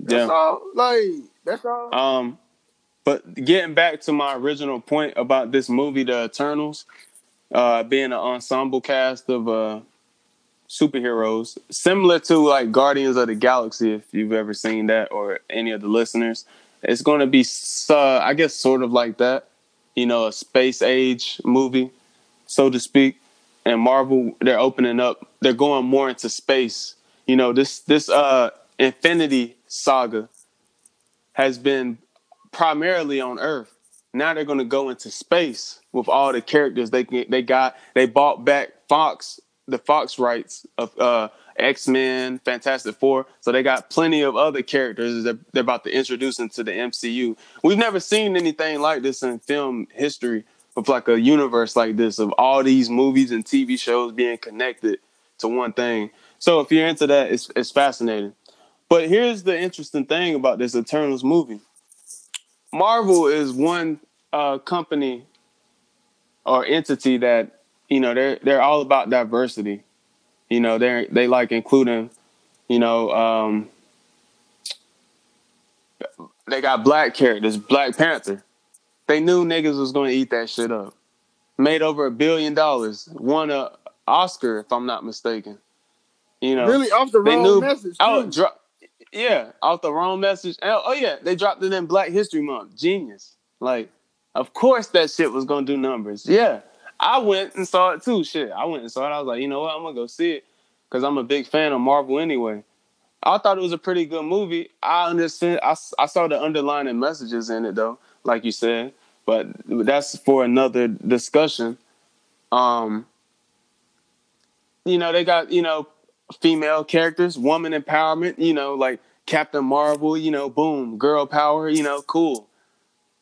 That's yeah. all. Like that's all. Um, but getting back to my original point about this movie, The Eternals, uh, being an ensemble cast of uh. superheroes, similar to like Guardians of the Galaxy, if you've ever seen that, or any of the listeners, it's going to be, uh, I guess, sort of like that, you know, a space age movie, so to speak. And Marvel, they're opening up, they're going more into space. You know, this this uh, Infinity Saga has been primarily on Earth. Now they're going to go into space with all the characters they can, they got. They bought back Fox. The Fox rights of uh, X-Men, Fantastic Four. So they got plenty of other characters that they're about to introduce into the M C U. We've never seen anything like this in film history, with like a universe like this of all these movies and T V shows being connected to one thing. So if you're into that, it's, it's fascinating. But here's the interesting thing about this Eternals movie. Marvel is one uh, company or entity that You know, they're they're all about diversity. You know, they they like including, you know, um, they got black characters, Black Panther. They knew niggas was going to eat that shit up. Made over a billion dollars. Won an Oscar, if I'm not mistaken. You know, really off the wrong message. Out, dro- Yeah, off the wrong message. Oh, oh yeah, they dropped it in Black History Month. Genius. Like, of course that shit was gonna do numbers. Yeah, I went and saw it too. Shit, I went and saw it. I was like, you know what? I'm gonna go see it because I'm a big fan of Marvel anyway. I thought it was a pretty good movie. I understand. I, I saw the underlying messages in it though, like you said. But that's for another discussion. Um, you know, they got, you know, female characters, woman empowerment, you know, like Captain Marvel, you know, boom, girl power, you know, cool.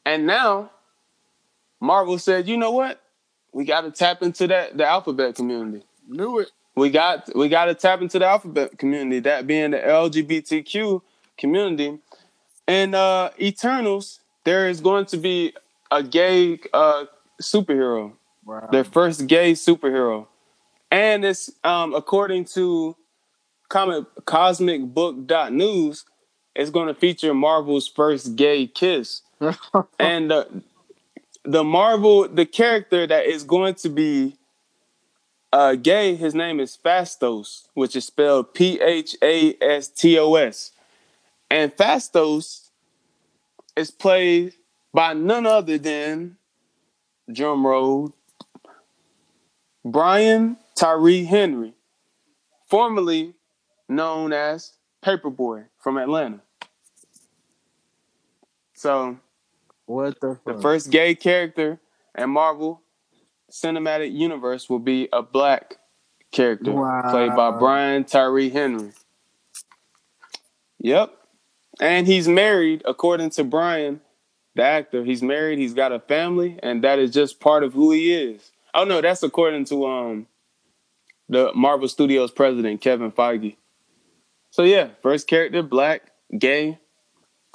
And now Marvel said, you know what? We got to tap into that, the alphabet community. Knew it. We got, we got to tap into the alphabet community, that being the L G B T Q community. And uh, Eternals, there is going to be a gay uh, superhero. Wow. Their first gay superhero. And it's, um, according to comic cosmic book dot news, it's going to feature Marvel's first gay kiss. And uh, the Marvel, the character that is going to be uh, gay, his name is Phastos, which is spelled P H A S T O S. And Phastos is played by none other than, drum roll, Brian Tyree Henry, formerly known as Paperboy from Atlanta. So, what the fuck? The first gay character in Marvel Cinematic Universe will be a black character, wow, played by Brian Tyree Henry. Yep. And he's married, according to Brian, the actor. He's married, he's got a family, and that is just part of who he is. Oh, no, that's according to um, the Marvel Studios president, Kevin Feige. So, yeah, first character, black, gay.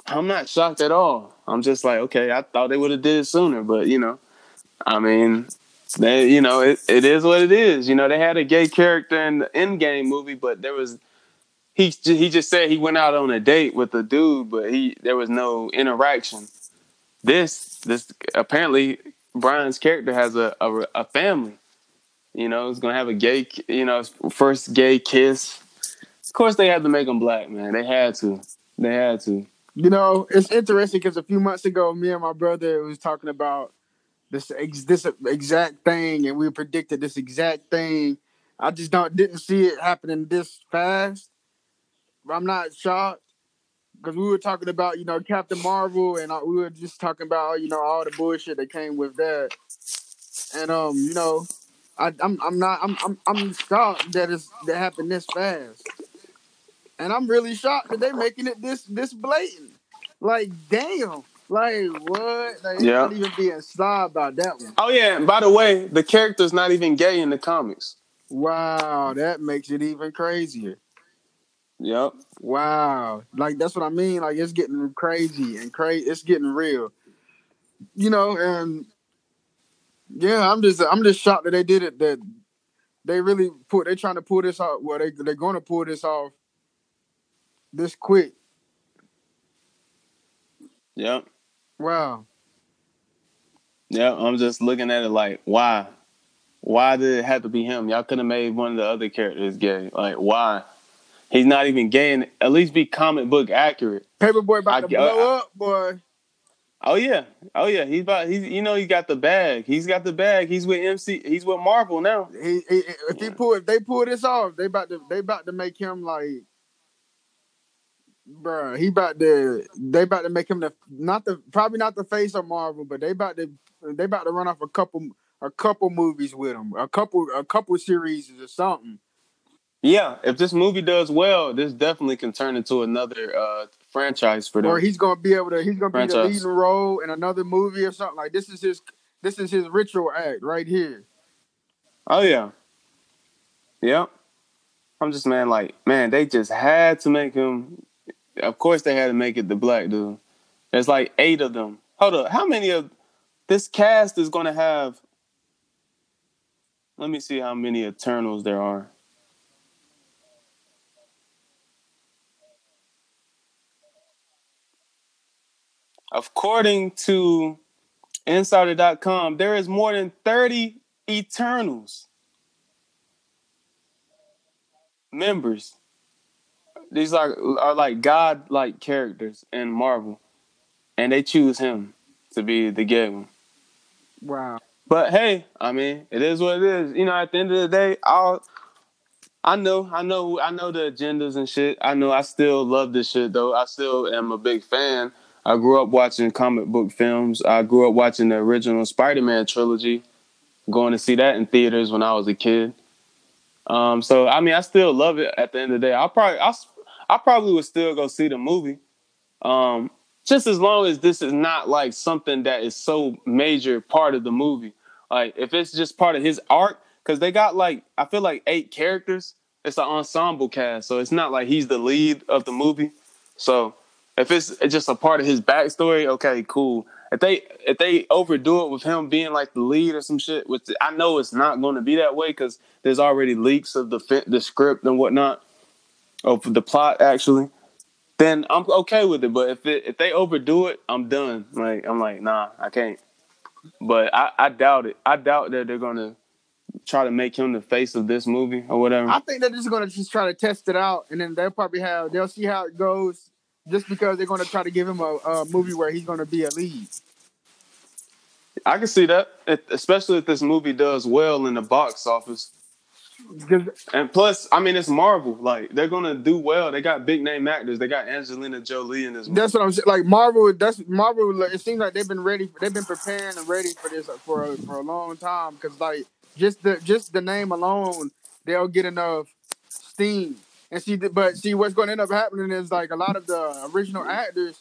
I'm not shocked at all. I'm just like, okay, I thought they would have did it sooner. But, you know, I mean, they, you know, it, it is what it is. You know, they had a gay character in the Endgame movie, but there was he he just said he went out on a date with a dude, but he there was no interaction. This, this apparently... Brian's character has a, a a family, you know. It's gonna have a gay, you know, first gay kiss. Of course, they had to make him black, man. They had to. They had to. You know, it's interesting because a few months ago, me and my brother was talking about this this exact thing, and we predicted this exact thing. I just don't didn't see it happening this fast. I'm not shocked. Because we were talking about, you know, Captain Marvel, and we were just talking about, you know, all the bullshit that came with that, and um, you know, I, I'm I'm not I'm I'm I'm shocked that it's that happened this fast, and I'm really shocked that they're making it this this blatant. Like, damn, like what? Like, yeah. Not even being sly about that one. Oh yeah, and by the way, the character's not even gay in the comics. Wow, that makes it even crazier. Yep. Wow. Like, that's what I mean. Like, it's getting crazy and crazy. It's getting real. You know, and yeah, I'm just I'm just shocked that they did it. That they really put they're trying to pull this off. Well, they they're gonna pull this off this quick. Yep. Wow. Yeah, I'm just looking at it like, why? Why did it have to be him? Y'all could have made one of the other characters gay. Like, why? He's not even gay, and at least be comic book accurate. Paperboy about I, to blow I, up, boy. Oh yeah, oh yeah. He's about. He's you know he got the bag. He's got the bag. He's with M C. He's with Marvel now. He, he, if yeah. he pull, if they pull this off, they about to they about to make him like, bruh, he about to they about to make him the not the probably not the face of Marvel, but they about to they about to run off a couple a couple movies with him, a couple a couple series or something. Yeah, if this movie does well, this definitely can turn into another uh, franchise for them. Or he's gonna be able to he's gonna franchise. be the leading role in another movie or something. Like this is his this is his ritual act right here. Oh yeah. Yep. I'm just man, like, man, they just had to make him of course they had to make it the black dude. There's like eight of them. Hold up, how many of this cast is gonna have? Let me see how many Eternals there are. According to insider dot com, there is more than thirty Eternals members these are, are like God like characters in Marvel, and they choose him to be the gay one. Wow. But hey, I mean, it is what it is. You know, at the end of the day, I'll, I know, I know, I know the agendas and shit. I know I still love this shit, though. I still am a big fan. I grew up watching comic book films. I grew up watching the original Spider-Man trilogy, going to see that in theaters when I was a kid. Um, so, I mean, I still love it at the end of the day. I probably, I, I probably would still go see the movie. Um, just as long as this is not like something that is so major part of the movie. Like if it's just part of his arc, cause they got like, I feel like eight characters. It's an ensemble cast. So it's not like he's the lead of the movie. So if it's, it's just a part of his backstory, okay, cool. If they, if they overdo it with him being like the lead or some shit, which I know it's not going to be that way because there's already leaks of the the script and whatnot, of the plot actually, then I'm okay with it. But if it, if they overdo it, I'm done. Like I'm like, nah, I can't. But I, I doubt it. I doubt that they're going to try to make him the face of this movie or whatever. I think they're just going to just try to test it out, and then they'll probably have, they'll see how it goes. Just because they're going to try to give him a, a movie where he's going to be a lead. I can see that, it, especially if this movie does well in the box office. And plus, I mean, it's Marvel. Like, they're going to do well. They got big name actors. They got Angelina Jolie in this movie. That's what I'm saying. Like, Marvel, that's Marvel. It seems like they've been ready. They've been preparing and ready for this for a, for a long time. Because, like, just the, just the name alone, they'll get enough steam. And see, but see, what's going to end up happening is like a lot of the original actors,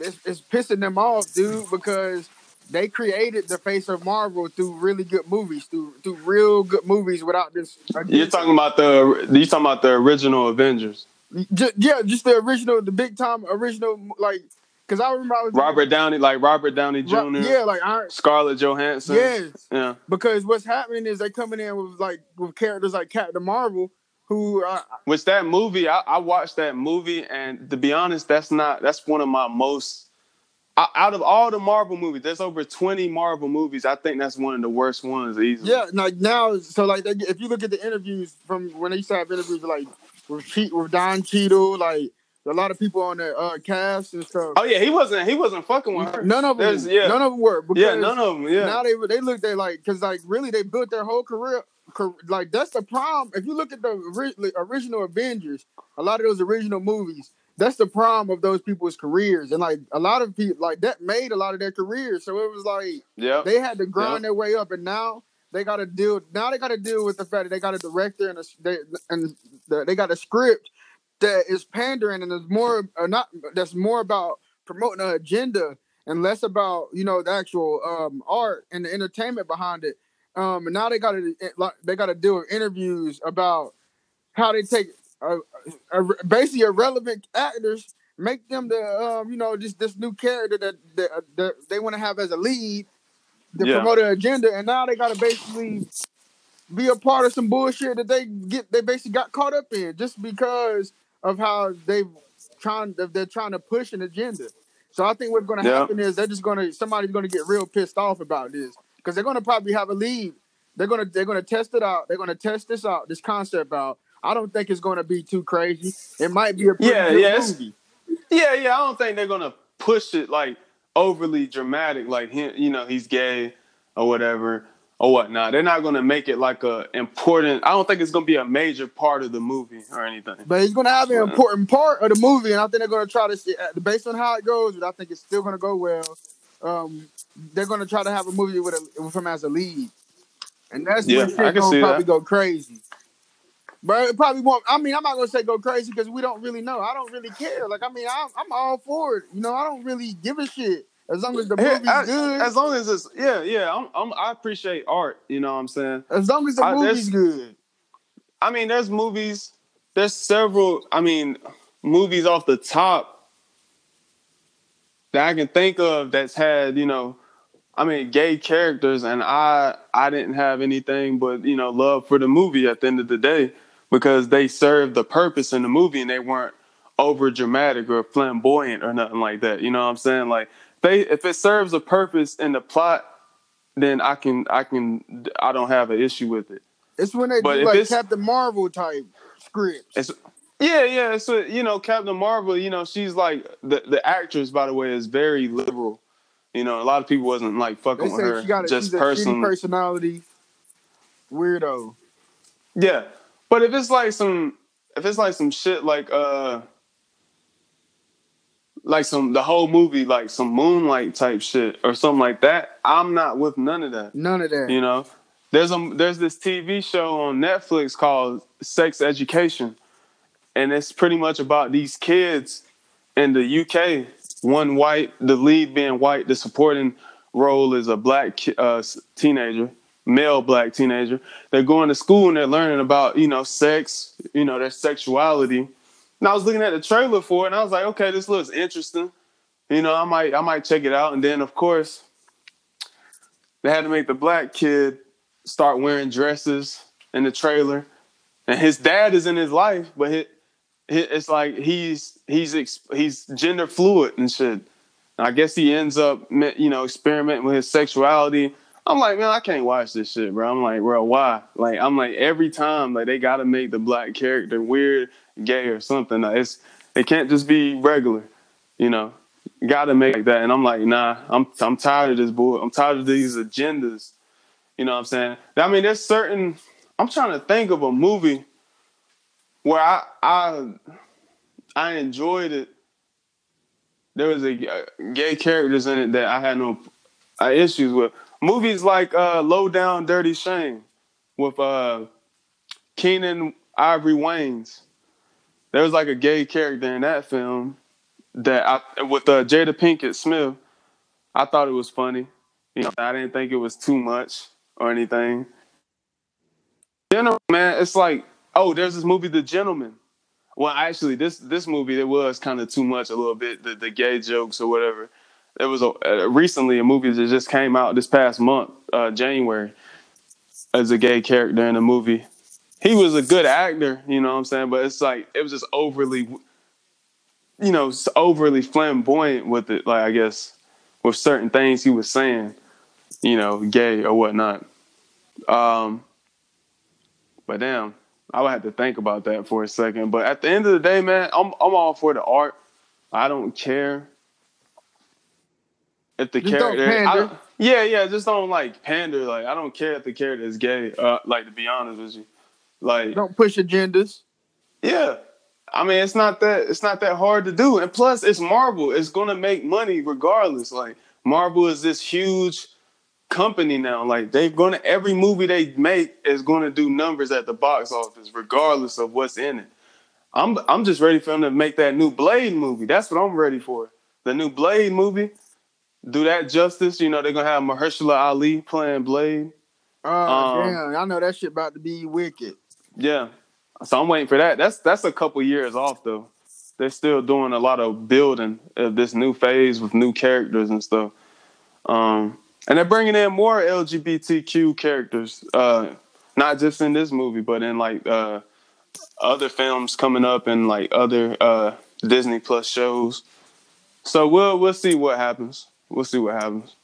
it's, it's pissing them off, dude, because they created the face of Marvel through really good movies, through through real good movies without this. You're talking about the you talking about the original Avengers. Just, yeah, just the original, the big time original, like because I remember I was Robert Downey, like Robert Downey Junior Ro- yeah, like I, Scarlett Johansson. Yes, yeah. Because what's happening is they coming in with like with characters like Captain Marvel. Who, uh, With that movie, I, I watched that movie, and to be honest, that's not that's one of my most I, out of all the Marvel movies. There's over twenty Marvel movies. I think that's one of the worst ones, easily. Yeah, like now, so like if you look at the interviews from when they used to have interviews like with, Ke- with Don Cheadle, like a lot of people on the uh, cast and stuff. Oh yeah, he wasn't he wasn't fucking with her. None of them, yeah. none of them were. Yeah, none of them. Yeah. Now they they look they like because like really they built their whole career. Like, that's the problem. If you look at the original Avengers, a lot of those original movies, that's the problem of those people's careers. And, like, a lot of people, like, that made a lot of their careers. So it was like, yep. they had to grind yep. their way up. And now they got to deal, now they got to deal with the fact that they got a director and a, they, and the, they got a script that is pandering and is more, uh, not, that's more about promoting an agenda and less about, you know, the actual um, art and the entertainment behind it. Um, and now they got to they got to deal with interviews about how they take uh, uh, basically irrelevant actors, make them the um, you know just this new character that, that, that they want to have as a lead to yeah. promote an agenda, and now they got to basically be a part of some bullshit that they get they basically got caught up in just because of how they trying they're trying to push an agenda. So I think what's going to yeah. happen is they're just going to somebody's going to get real pissed off about this. Because they're gonna probably have a lead. They're gonna they're gonna test it out. They're gonna test this out, this concept out. I don't think it's gonna be too crazy. It might be a pretty yeah, good yeah, movie. Yeah, yeah. I don't think they're gonna push it like overly dramatic, like him, you know, he's gay or whatever or whatnot. They're not gonna make it like a important. I don't think it's gonna be a major part of the movie or anything. But it's gonna have an yeah. important part of the movie, and I think they're gonna try to see, based on how it goes. But I think it's still gonna go well. Um, they're gonna try to have a movie with, a, with him as a lead, and that's yeah, where shit gonna probably that. go crazy. But it probably won't. I mean, I'm not gonna say go crazy because we don't really know. I don't really care. Like, I mean, I'm, I'm all for it. You know, I don't really give a shit as long as the movie's yeah, I, good. As long as it's yeah, yeah. I'm, I'm, I appreciate art. You know what I'm saying? As long as the I, movie's good. I mean, there's movies. There's several. I mean, movies off the top that I can think of that's had, you know, I mean, gay characters, and I I didn't have anything but, you know, love for the movie at the end of the day because they served the purpose in the movie and they weren't over dramatic or flamboyant or nothing like that. You know what I'm saying? Like, they if it serves a purpose in the plot, then I can I can I don't have an issue with it. It's when they but do like Captain Marvel type scripts. It's, Yeah, yeah. So, you know, Captain Marvel, you know, she's like, the, the actress, by the way, is very liberal. You know, a lot of people wasn't like fucking they with her. She got a, just she's a personally. Personality weirdo. Yeah. But if it's like some, if it's like some shit like, uh, like some, the whole movie, like some Moonlight type shit or something like that, I'm not with none of that. None of that. You know, there's a, there's this T V show on Netflix called Sex Education. And it's pretty much about these kids in the U K, one white, the lead being white, the supporting role is a black uh, teenager, male black teenager. They're going to school and they're learning about, you know, sex, you know, their sexuality. And I was looking at the trailer for it, and I was like, okay, this looks interesting. You know, I might I might check it out. And then, of course, they had to make the black kid start wearing dresses in the trailer. And his dad is in his life, but it, it, it's like he's he's he's gender fluid and shit. And I guess he ends up, you know, experimenting with his sexuality. I'm like, man, I can't watch this shit, bro. I'm like, bro, why? Like, I'm like, every time, like, they got to make the black character weird, gay, or something. Like, it's it can't just be regular, you know. Got to make it like that. And I'm like, nah, I'm I'm tired of this bull. I'm tired of these agendas. You know what I'm saying? I mean, there's certain. I'm trying to think of a movie where I I, I enjoyed it. There was a, a gay characters in it that I had no uh, issues with. Movies like uh, Low Down Dirty Shame with uh, Keenan Ivory Wayans. There was like a gay character in that film that I, with uh, Jada Pinkett Smith. I thought it was funny. You know, I didn't think it was too much or anything. General, man, it's like, oh, there's this movie, The Gentleman. Well, actually, this this movie, it was kind of too much a little bit, the, the gay jokes or whatever. There was a, uh, recently a movie that just came out this past month, uh, January, as a gay character in a movie. He was a good actor, you know what I'm saying? But it's like, it was just overly, you know, overly flamboyant with it, like, I guess, with certain things he was saying, you know, gay or whatnot. Um, but damn, I would have to think about that for a second. But at the end of the day, man, I'm I'm all for the art. I don't care. If the just character, don't I don't, yeah, yeah, just don't like pander. Like, I don't care if the character is gay. Uh, like, to be honest with you, like, don't push agendas. Yeah, I mean, it's not that it's not that hard to do. And plus, it's Marvel. It's gonna make money regardless. Like, Marvel is this huge company now. Like, they're gonna, every movie they make is gonna do numbers at the box office, regardless of what's in it. I'm I'm just ready for them to make that new Blade movie. That's what I'm ready for. The new Blade movie. Do that justice. You know, they're going to have Mahershala Ali playing Blade. Oh, um, damn. I know that shit about to be wicked. Yeah. So I'm waiting for that. That's that's a couple years off, though. They're still doing a lot of building of this new phase with new characters and stuff. Um, and they're bringing in more L G B T Q characters, uh, not just in this movie, but in, like, uh, other films coming up and, like, other uh, Disney Plus shows. So we'll we'll see what happens. We'll see what happens.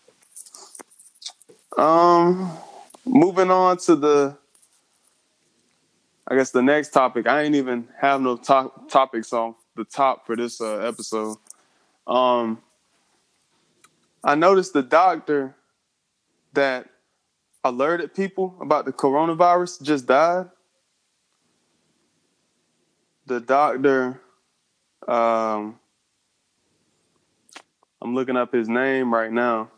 Um, moving on to the, I guess the next topic. I ain't even have no top topics on the top for this uh, episode. Um, I noticed the doctor that alerted people about the coronavirus just died. The doctor, um. I'm looking up his name right now.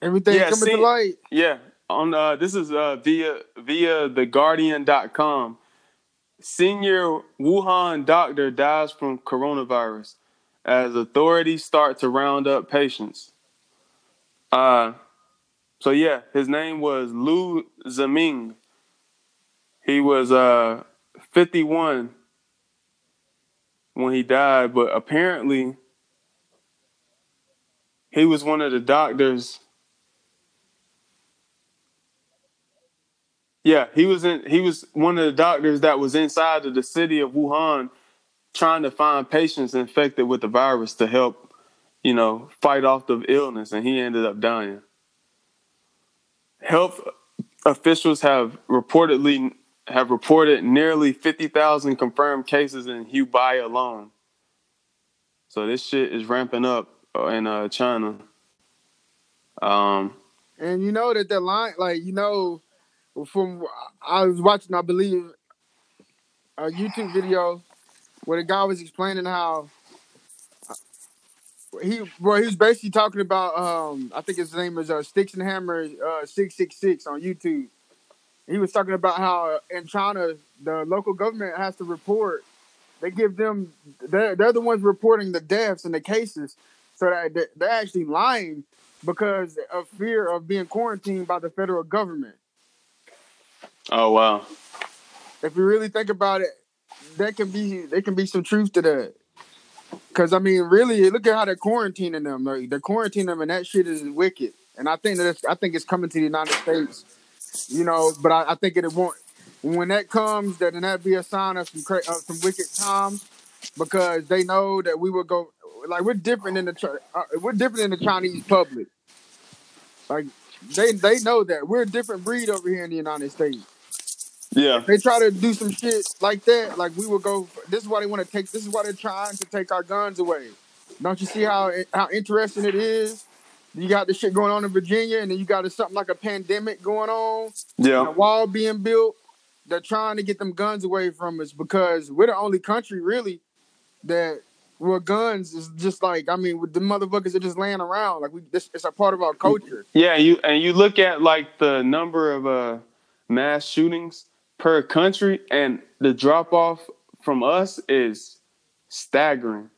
Everything yeah, coming see, to light. Yeah. On uh, this is uh, via via the guardian dot com. Senior Wuhan doctor dies from coronavirus as authorities start to round up patients. Uh so yeah, his name was Liu Zeming. He was uh fifty-one when he died, but apparently he was one of the doctors. Yeah, he was in, he was one of the doctors that was inside of the city of Wuhan trying to find patients infected with the virus to help, you know, fight off the illness, and he ended up dying. Health officials have reportedly have reported nearly fifty thousand confirmed cases in Hubei alone. So this shit is ramping up in uh, China. Um, and you know that the line, like, you know, from I was watching, I believe, a YouTube video where the guy was explaining how he, well, he was basically talking about, um, I think his name is uh, Sticks and Hammers uh, six six six on YouTube. He was talking about how in China, the local government has to report. They give them, they're, they're the ones reporting the deaths and the cases. So that they're actually lying because of fear of being quarantined by the federal government. Oh, wow. If you really think about it, there can be there can be some truth to that. Because, I mean, really, look at how they're quarantining them. Like, they're quarantining them, and that shit is wicked. And I think that it's, I think it's coming to the United States. You know, but I, I think it won't. When that comes, that then that be a sign of some cra- of some wicked times, because they know that we will go. Like we're different in the uh, we're different in the Chinese public. Like they they know that we're a different breed over here in the United States. Yeah, if they try to do some shit like that. Like we will go. This is why they want to take. This is why they're trying to take our guns away. Don't you see how how interesting it is? You got this shit going on in Virginia, and then you got something like a pandemic going on. Yeah. And a wall being built. They're trying to get them guns away from us because we're the only country, really, that where guns is just like, I mean, with the motherfuckers are just laying around. Like, we, this, it's a part of our culture. Yeah, you and you look at, like, the number of uh, mass shootings per country, and the drop-off from us is staggering.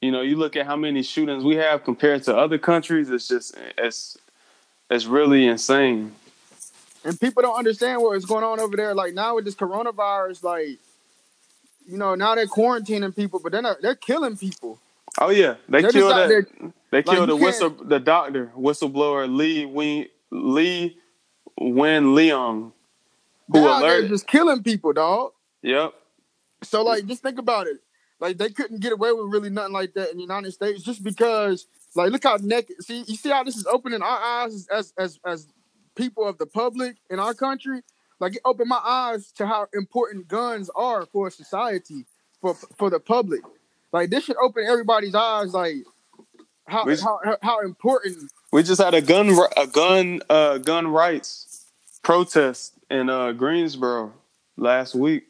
You know, you look at how many shootings we have compared to other countries. It's just, it's, it's really insane. And people don't understand what's going on over there. Like now with this coronavirus, like, you know, now they're quarantining people, but they're not, they're killing people. Oh yeah, they they're killed a, there, they like, killed the whistle the doctor whistleblower Lee Win Lee Win Leong, who now alerted. They're just killing people, dog. Yep. So like, just think about it. Like, they couldn't get away with really nothing like that in the United States just because, like, look how naked. See, you see how this is opening our eyes as as as people of the public in our country? Like, it opened my eyes to how important guns are for society, for for the public. Like, this should open everybody's eyes, like, how we, how how important. We just had a gun a gun uh, gun rights protest in uh, Greensboro last week.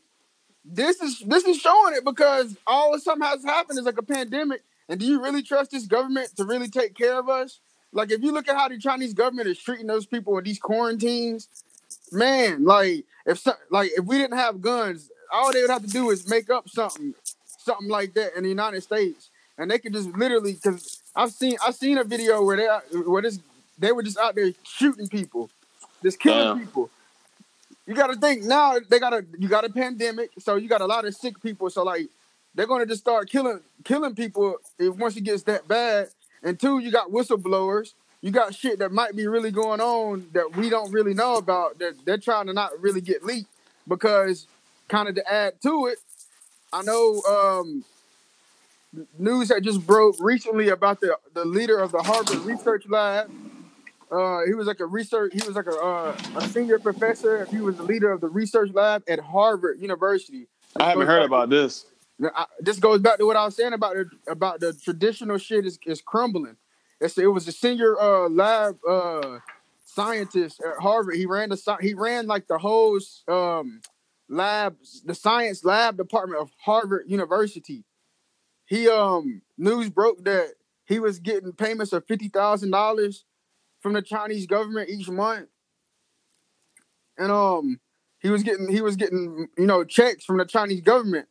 This is this is showing it because all of something has happened is like a pandemic. And do you really trust this government to really take care of us? Like, if you look at how the Chinese government is treating those people in these quarantines, man, like if so, like if we didn't have guns, all they would have to do is make up something, something like that in the United States, and they could just literally. Because I've seen I've seen a video where they where this they were just out there shooting people, just killing Damn. people. You got to think now they got a you got a pandemic, so you got a lot of sick people. So like they're gonna just start killing killing people if once it gets that bad. And two, you got whistleblowers. You got shit that might be really going on that we don't really know about. That they're trying to not really get leaked because, kind of to add to it, I know um, news that just broke recently about the, the leader of the Harvard Research Lab. Uh, he was like a research. He was like a, uh, a senior professor. He was the leader of the research lab at Harvard University. I haven't heard about this. I, this goes back to what I was saying about the, about the traditional shit is, is crumbling. It's, it was a senior uh, lab uh, scientist at Harvard. He ran the he ran like the whole um, lab, the science lab department of Harvard University. He um, news broke that he was getting payments of fifty thousand dollars from the Chinese government each month, and um, he was getting he was getting you know checks from the Chinese government.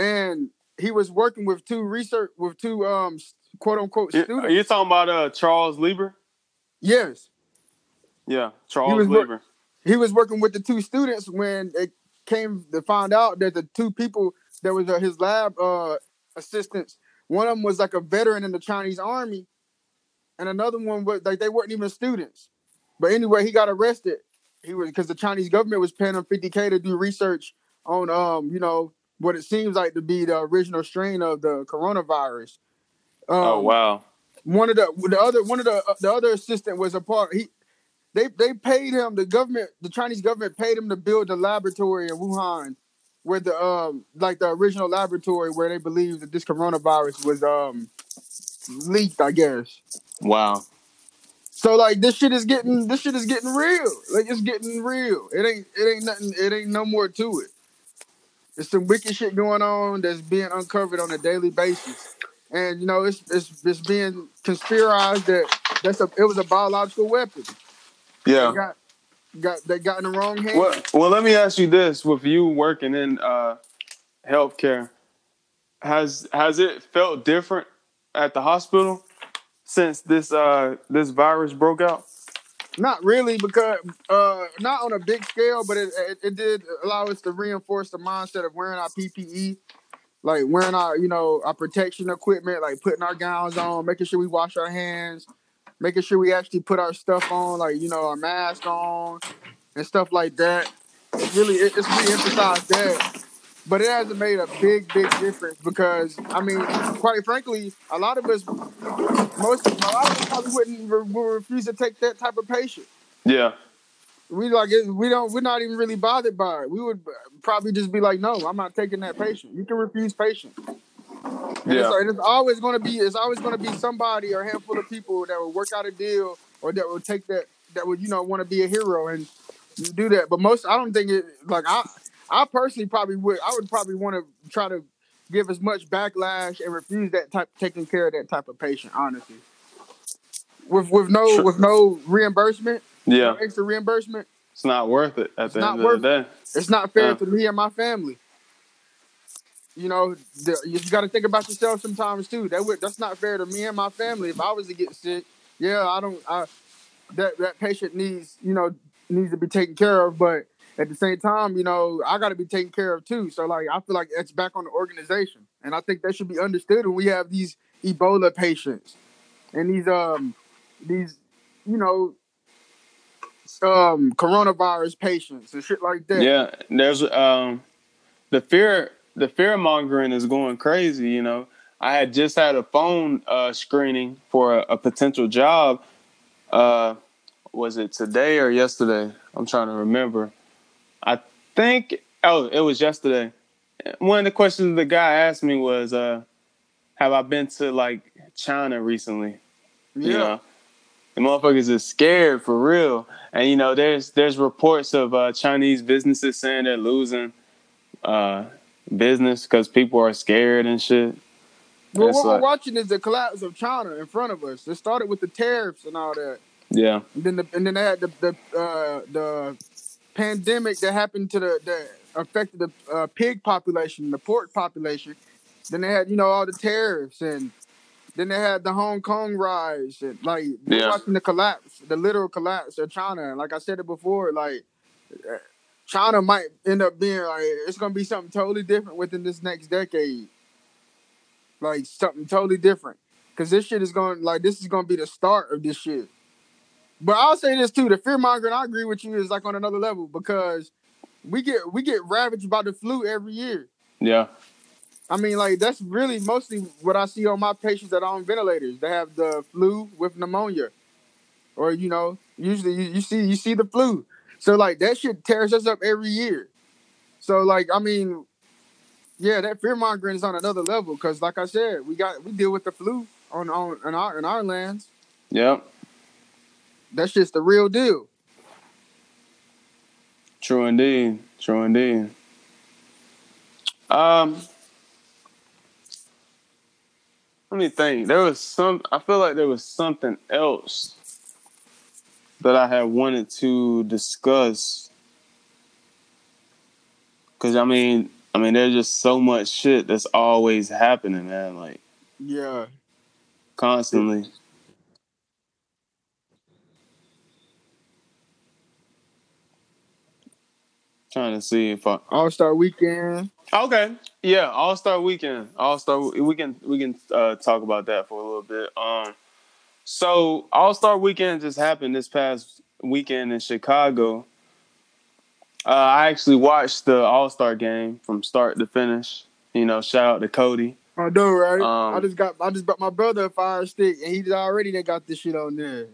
And he was working with two research, with two um, quote unquote students. Are you talking about uh, Charles Lieber? Yes. Yeah, Charles Lieber. Work- he was working with the two students when it came to find out that the two people that was uh, his lab uh, assistants, one of them was like a veteran in the Chinese army, and another one was like they weren't even students. But anyway, he got arrested. He was because the Chinese government was paying him fifty thousand to do research on um, you know. what it seems like to be the original strain of the coronavirus. Um, oh wow! One of the the other one of the the other assistant was a part. He They they paid him. The government, the Chinese government, paid him to build the laboratory in Wuhan, where the um like the original laboratory where they believed that this coronavirus was um leaked. I guess. Wow. So like this shit is getting this shit is getting real. Like it's getting real. It ain't it ain't nothing. It ain't no more to it. There's some wicked shit going on that's being uncovered on a daily basis, and you know it's it's it's being conspirized that that's a it was a biological weapon. Yeah, they got, got they got in the wrong hand. Well, well, let me ask you this: with you working in uh, healthcare, has has it felt different at the hospital since this uh, this virus broke out? Not really, because uh, not on a big scale, but it, it it did allow us to reinforce the mindset of wearing our P P E, like wearing our you know our protection equipment, like putting our gowns on, making sure we wash our hands. Making sure we actually put our stuff on, like, you know, our mask on and stuff like that. It's really, it, it's re-emphasized that. But it hasn't made a big, big difference because, I mean, quite frankly, a lot of us, most of a lot of us probably wouldn't re- would refuse to take that type of patient. Yeah. We like, it, we don't, we're not even really bothered by it. We would probably just be like, no, I'm not taking that patient. You can refuse patients. Yeah. It's, it's always going to be it's always going to be somebody or a handful of people that will work out a deal or that will take that that would you know want to be a hero and do that. But most I don't think it like I I personally probably would I would probably want to try to give as much backlash and refuse that type taking care of that type of patient honestly. With with no True. with no reimbursement, yeah, no extra reimbursement. It's not worth it. At the end of the day, it's not fair yeah. to me and my family. You know, the, you got to think about yourself sometimes too. That would, that's not fair to me and my family. If I was to get sick, yeah, I don't. I, that that patient needs, you know, needs to be taken care of. But at the same time, you know, I got to be taken care of too. So like, I feel like it's back on the organization, and I think that should be understood when we have these Ebola patients and these um these you know um coronavirus patients and shit like that. Yeah, there's um the fear. The fear-mongering is going crazy, you know. I had just had a phone uh, screening for a, a potential job. Uh, was it today or yesterday? I'm trying to remember. I think, oh, it was yesterday. One of the questions the guy asked me was, uh, have I been to, like, China recently? Yeah. You know, the motherfuckers is scared for real. And, you know, there's there's reports of uh, Chinese businesses saying they're losing uh business because people are scared and shit. Well, it's what like, we're watching is the collapse of China in front of us. It started with the tariffs and all that. Yeah. And then the, and then they had the the, uh, the pandemic that happened to the that affected the uh, pig population, the pork population. Then they had you know all the tariffs, and then they had the Hong Kong rise, and like we're yeah. watching the collapse, the literal collapse of China. And like I said it before, like. China might end up being like it's gonna be something totally different within this next decade, like something totally different. Cause this shit is going like this is gonna be the start of this shit. But I'll say this too: the fear mongering, I agree with you, is like on another level because we get we get ravaged by the flu every year. Yeah, I mean, like that's really mostly what I see on my patients that are on ventilators. They have the flu with pneumonia, or you know, usually you, you see you see the flu. So, like, that shit tears us up every year. So, like, I mean, yeah, that fear-mongering is on another level because, like I said, we got we deal with the flu on, on in, our, in our lands. Yep. That's just the real deal. True indeed. True indeed. Um, let me think. There was some... I feel like there was something else that I had wanted to discuss. Cause I mean, I mean, there's just so much shit that's always happening, man. Like, yeah, constantly. Trying to see if I All-Star Weekend. Okay, yeah, All-Star Weekend. All-Star, we can we can uh, talk about that for a little bit. Um. So, All-Star Weekend just happened this past weekend in Chicago. Uh, I actually watched the All-Star game from start to finish. You know, shout out to Cody. I know, right? Um, I just got, I just brought my brother a fire stick, and he already done got this shit on there.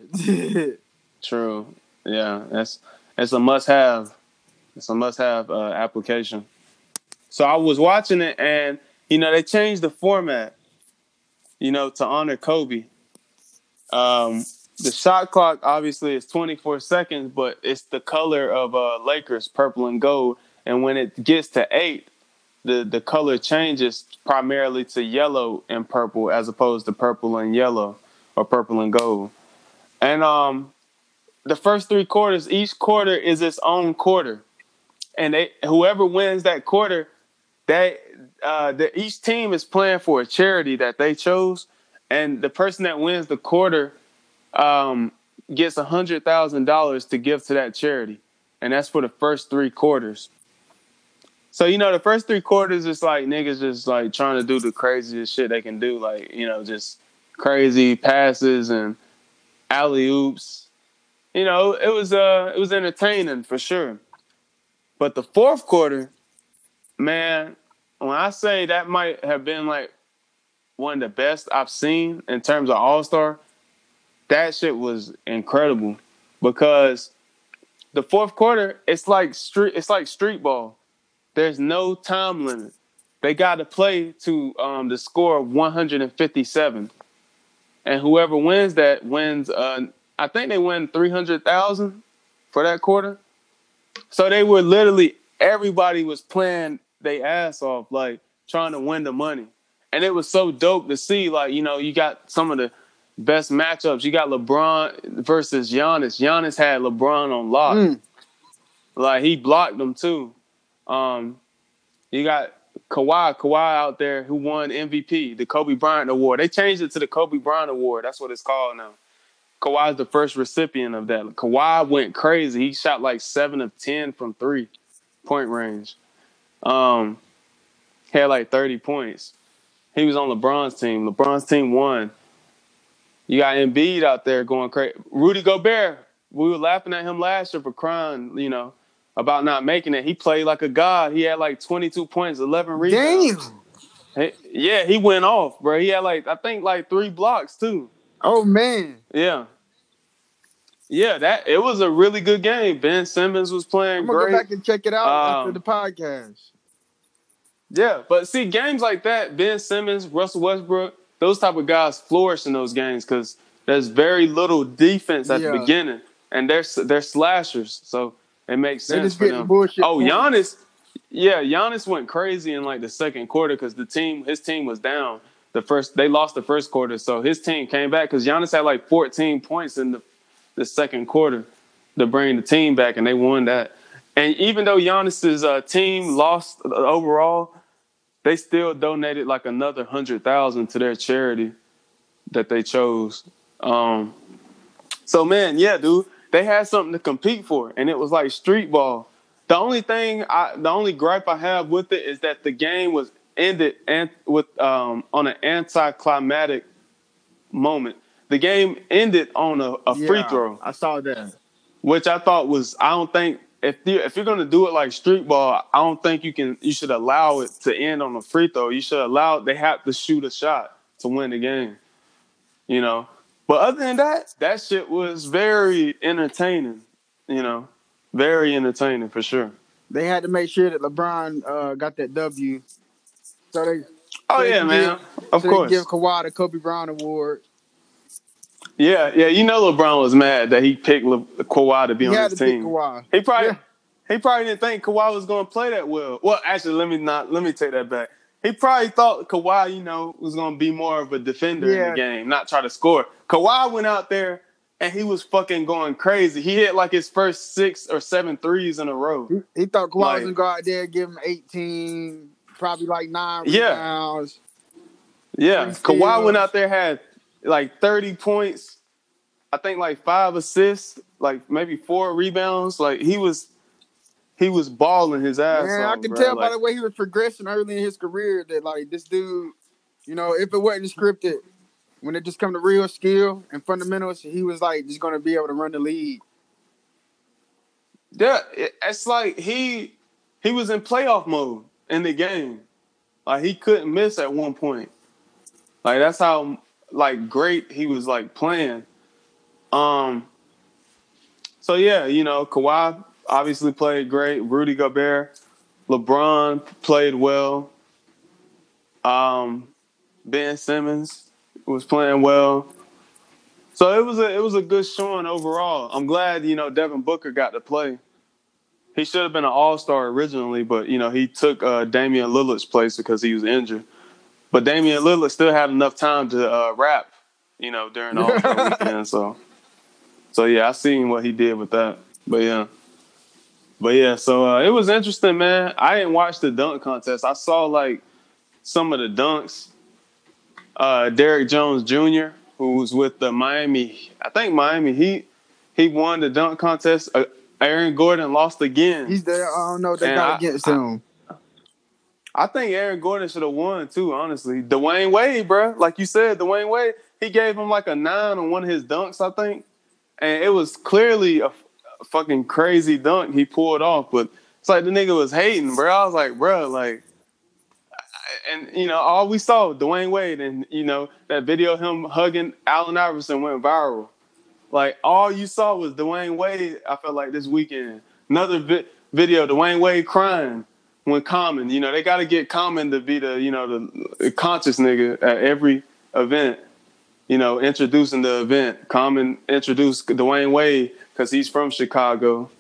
True. Yeah, that's it's a must-have. It's a must-have uh, application. So I was watching it, and you know they changed the format, you know, to honor Kobe. Um, the shot clock obviously is twenty-four seconds, but it's the color of uh, Lakers, purple and gold. And when it gets to eight, the the color changes primarily to yellow and purple, as opposed to purple and yellow or purple and gold. And um, the first three quarters, each quarter is its own quarter, and they, whoever wins that quarter, they uh, the, each team is playing for a charity that they chose, and the person that wins the quarter um, gets a hundred thousand dollars to give to that charity, and that's for the first three quarters. So, you know, the first three quarters, it's like niggas just like trying to do the craziest shit they can do. Like, you know, just crazy passes and alley-oops. You know, it was uh, it was entertaining for sure. But the fourth quarter, man, when I say that might have been like one of the best I've seen in terms of All-Star, that shit was incredible. Because the fourth quarter, it's like street, it's like street ball. There's no time limit. They got to play to um, the score of one hundred fifty-seven, and whoever wins that wins. Uh, I think they win three hundred thousand dollars for that quarter. So they were literally everybody was playing their ass off, like trying to win the money, and it was so dope to see. Like, you know, you got some of the best matchups. You got LeBron versus Giannis. Giannis had LeBron on lock. Mm. Like, he blocked him too. Um, you got Kawhi, Kawhi out there who won M V P, the Kobe Bryant Award. They changed it to the Kobe Bryant Award. That's what it's called now. Kawhi's the first recipient of that. Kawhi went crazy. He shot like seven of ten from three point range. Um, had like thirty points. He was on LeBron's team. LeBron's team won. You got Embiid out there going crazy. Rudy Gobert. We were laughing at him last year for crying, you know, about not making it. He played like a god. He had like twenty-two points, eleven rebounds. Damn. He, yeah, he went off, bro. He had like, I think like three blocks too. Oh, man. Yeah. Yeah, that it was a really good game. Ben Simmons was playing I'm gonna great. I'm going to go back and check it out um, after the podcast. Yeah, but see, games like that, Ben Simmons, Russell Westbrook, those type of guys flourish in those games because there's very little defense at yeah. the beginning. And they're, they're slashers, so... It makes sense. They just for them. Bullshit oh, Giannis, yeah, Giannis went crazy in like the second quarter because the team, his team was down. The first, they lost the first quarter, so his team came back because Giannis had like fourteen points in the, the second quarter to bring the team back, and they won that. And even though Giannis's uh, team lost overall, they still donated like another hundred thousand to their charity that they chose. Um, so man, yeah, dude. They had something to compete for, and it was like street ball. The only thing, I, the only gripe I have with it is that the game was ended and with um, on an anticlimactic moment. The game ended on a, a yeah, free throw. I saw that, which I thought was. I don't think if you, if you're gonna do it like street ball, I don't think you can. You should allow it to end on a free throw. You should allow they have to shoot a shot to win the game. You know. But other than that, that shit was very entertaining, you know, very entertaining for sure. They had to make sure that LeBron uh, got that W. So they, oh so yeah, they man, give, of so course. They give Kawhi the Kobe Bryant Award. Yeah, yeah, you know LeBron was mad that he picked Le- Kawhi to be he on had his to team. Pick Kawhi. He probably, yeah. he probably didn't think Kawhi was going to play that well. Well, actually, let me not, let me take that back. He probably thought Kawhi, you know, was going to be more of a defender yeah. in the game, not try to score. Kawhi went out there, and he was fucking going crazy. He hit, like, his first six or seven threes in a row. He, he thought Kawhi like, was going to go out there and give him eighteen, probably, like, nine yeah. rebounds. Yeah. Kawhi went out there, had, like, thirty points, I think, like, five assists, like, maybe four rebounds. Like, he was... He was balling his ass Man, off, I can bro. tell like, by the way he was progressing early in his career that, like, this dude, you know, if it wasn't scripted, when it just come to real skill and fundamentals, he was, like, just going to be able to run the league. Yeah, it's like he he was in playoff mode in the game. Like, he couldn't miss at one point. Like, that's how, like, great he was, like, playing. Um... So, yeah, you know, Kawhi obviously played great. Rudy Gobert. LeBron played well. Um, Ben Simmons was playing well. So it was a it was a good showing overall. I'm glad, you know, Devin Booker got to play. He should have been an all-star originally, but, you know, he took uh, Damian Lillard's place because he was injured. But Damian Lillard still had enough time to uh, rap, you know, during all-star weekend. So, so yeah, I seen what he did with that. But, yeah. But, yeah, so uh, it was interesting, man. I didn't watch the dunk contest. I saw, like, some of the dunks. Uh, Derrick Jones Junior, who was with the Miami, I think Miami Heat, he won the dunk contest. Uh, Aaron Gordon lost again. He's there. I don't know what they and got I, against him. I, I think Aaron Gordon should have won, too, honestly. Dwayne Wade, bro. Like you said, Dwayne Wade, he gave him like a nine on one of his dunks, I think. And it was clearly a, a fucking crazy dunk he pulled off. But it's like the nigga was hating, bro. I was like, bro, like, and, you know, all we saw, Dwayne Wade and, you know, that video of him hugging Allen Iverson went viral. Like, all you saw was Dwayne Wade, I felt like, this weekend. Another vi- video, Dwayne Wade crying when Common. You know, they got to get Common to be the, you know, the conscious nigga at every event, you know, introducing the event. Common introduced Dwayne Wade because he's from Chicago.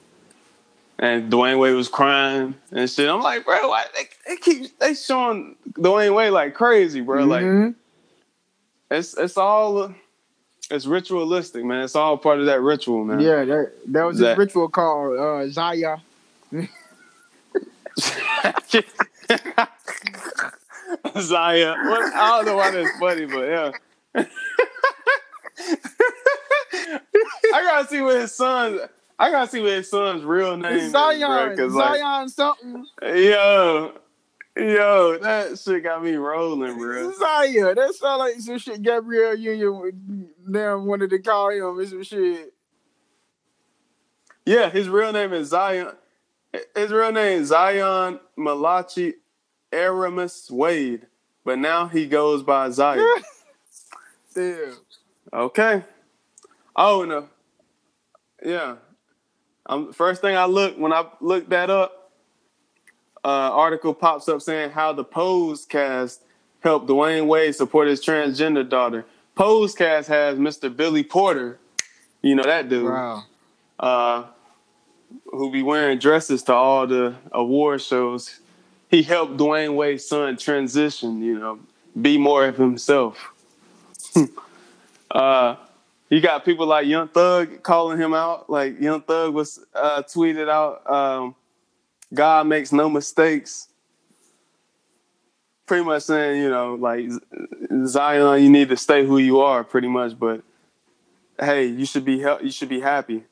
And Dwayne Wade was crying and shit. I'm like, bro, why they, they keep they showing Dwayne Wade like crazy, bro. Mm-hmm. Like, it's it's all... It's ritualistic, man. It's all part of that ritual, man. Yeah, that, that was that. A ritual called uh, Zaya. Zaya. Well, I don't know why that's funny, but yeah. I gotta see what his son's. I gotta see what his son's real name is. Zion, is, bro, Zion, like, something. Yo. Yo, that shit got me rolling, bro. Zaya, that sound like some shit Gabrielle Union would, damn, wanted to call him and some shit. Yeah, his real name is Zion. His real name is Zion Malachi Aramis Wade, but now he goes by Zaya. Damn. Okay. Oh no. Yeah. Um, first thing I looked when I looked that up. Uh, article pops up saying how the Pose Cast helped Dwayne Wade support his transgender daughter. Pose Cast has Mister Billy Porter, you know that dude, wow. uh, who be wearing dresses to all the award shows. He helped Dwayne Wade's son transition, you know, be more of himself. uh, you got people like Young Thug calling him out. Like Young Thug was uh, tweeted out. Um, God makes no mistakes. Pretty much saying, you know, like, Zion, you need to stay who you are, pretty much. But hey, you should be you should be happy,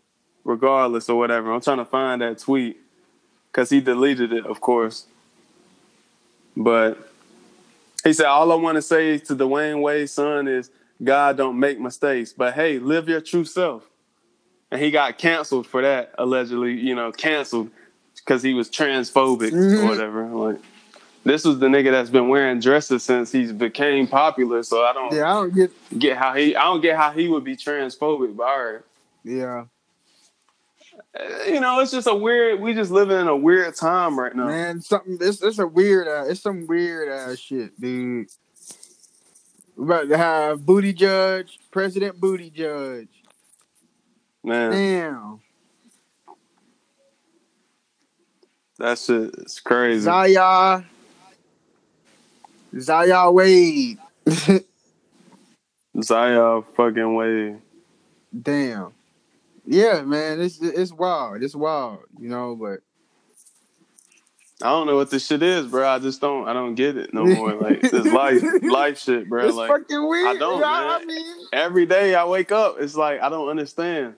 regardless or whatever. I'm trying to find that tweet because he deleted it, of course. But he said, all I want to say to Dwayne Wade's son is, God don't make mistakes, but hey, live your true self. And he got canceled for that, allegedly. You know, canceled. Because he was transphobic mm-hmm. or whatever. Like, this was the nigga that's been wearing dresses since he's became popular. So I don't, yeah, I don't get, get how he I don't get how he would be transphobic. But all right, yeah, you know, it's just a weird. We just living in a weird time right now, man. Something it's it's a weird. Uh, it's some weird ass shit, dude. We're about to have Buttigieg, President Buttigieg. Man, damn. That shit is crazy. Zaya. Zaya Wade. Zaya fucking Wade. Damn. Yeah, man. It's it's wild. It's wild, you know, but I don't know what this shit is, bro. I just don't I don't get it no more. Like, this life life shit, bro. It's like, fucking weird. I don't, man. I mean, every day I wake up, it's like I don't understand.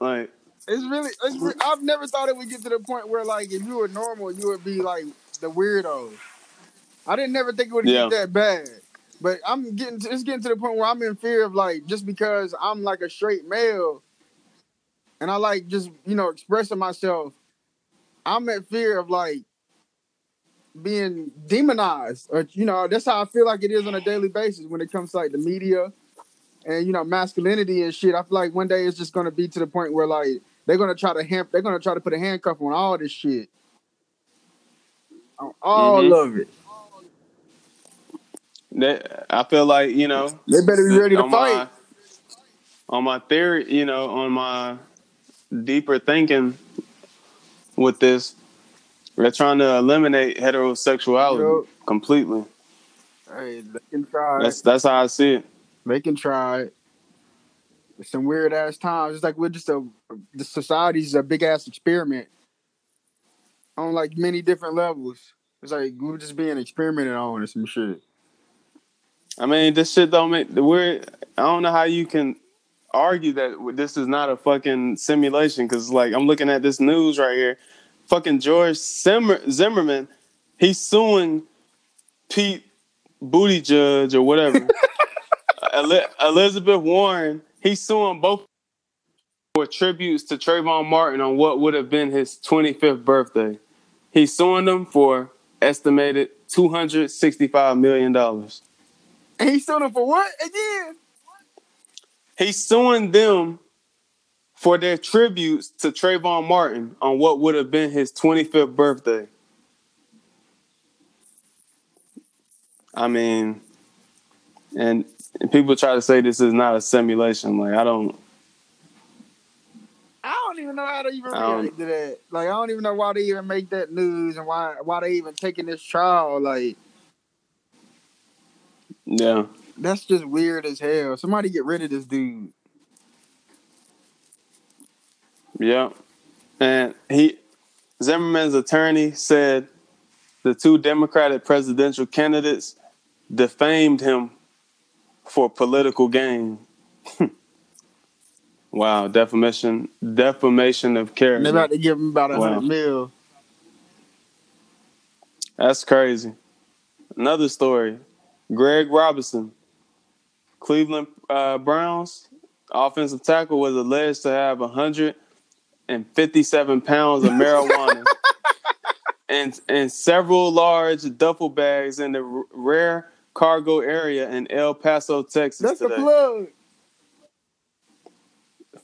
Like, It's really, it's re- I've never thought it would get to the point where, like, if you were normal, you would be, like, the weirdo. I didn't never think it would yeah. get that bad. But I'm getting, to, it's getting to the point where I'm in fear of, like, just because I'm, like, a straight male and I, like, just, you know, expressing myself, I'm in fear of, like, being demonized. Or, you know, that's how I feel like it is on a daily basis when it comes to, like, the media and, you know, masculinity and shit. I feel like one day it's just going to be to the point where, like, They're gonna try to ham- they're gonna try to put a handcuff on all this shit. On all mm-hmm. of it. That, I feel like, you know, they better be ready to fight. My, on my theory, you know, on my deeper thinking with this, they're trying to eliminate heterosexuality yep. completely. Hey, they can try. That's that's how I see it. They can try it. It's some weird ass times. It's like we're just a the society's a big ass experiment on like many different levels. It's like we're just being experimented on or some shit. I mean, this shit don't make the weird. I don't know how you can argue that this is not a fucking simulation because, like, I'm looking at this news right here. Fucking George Zimmer, Zimmerman, he's suing Pete Buttigieg or whatever. Elizabeth Warren, he's suing both for tributes to Trayvon Martin on what would have been his twenty-fifth birthday. He's suing them for estimated two hundred sixty-five million dollars. And he's suing them for what again? He's suing them for their tributes to Trayvon Martin on what would have been his twenty-fifth birthday. I mean, and, and people try to say this is not a simulation. Like, I don't. I don't even know how to even react to that. Like, I don't even know why they even make that news and why why they even taking this trial. Like. Yeah. That's just weird as hell. Somebody get rid of this dude. Yeah. And he Zimmerman's attorney said the two Democratic presidential candidates defamed him for political gain. Wow, defamation defamation of character. They're about to give him about a hundred wow. mil. That's crazy. Another story. Greg Robinson, Cleveland uh, Browns offensive tackle, was alleged to have one hundred fifty-seven pounds of marijuana and and several large duffel bags in the r- rare cargo area in El Paso, Texas. That's today. The plug.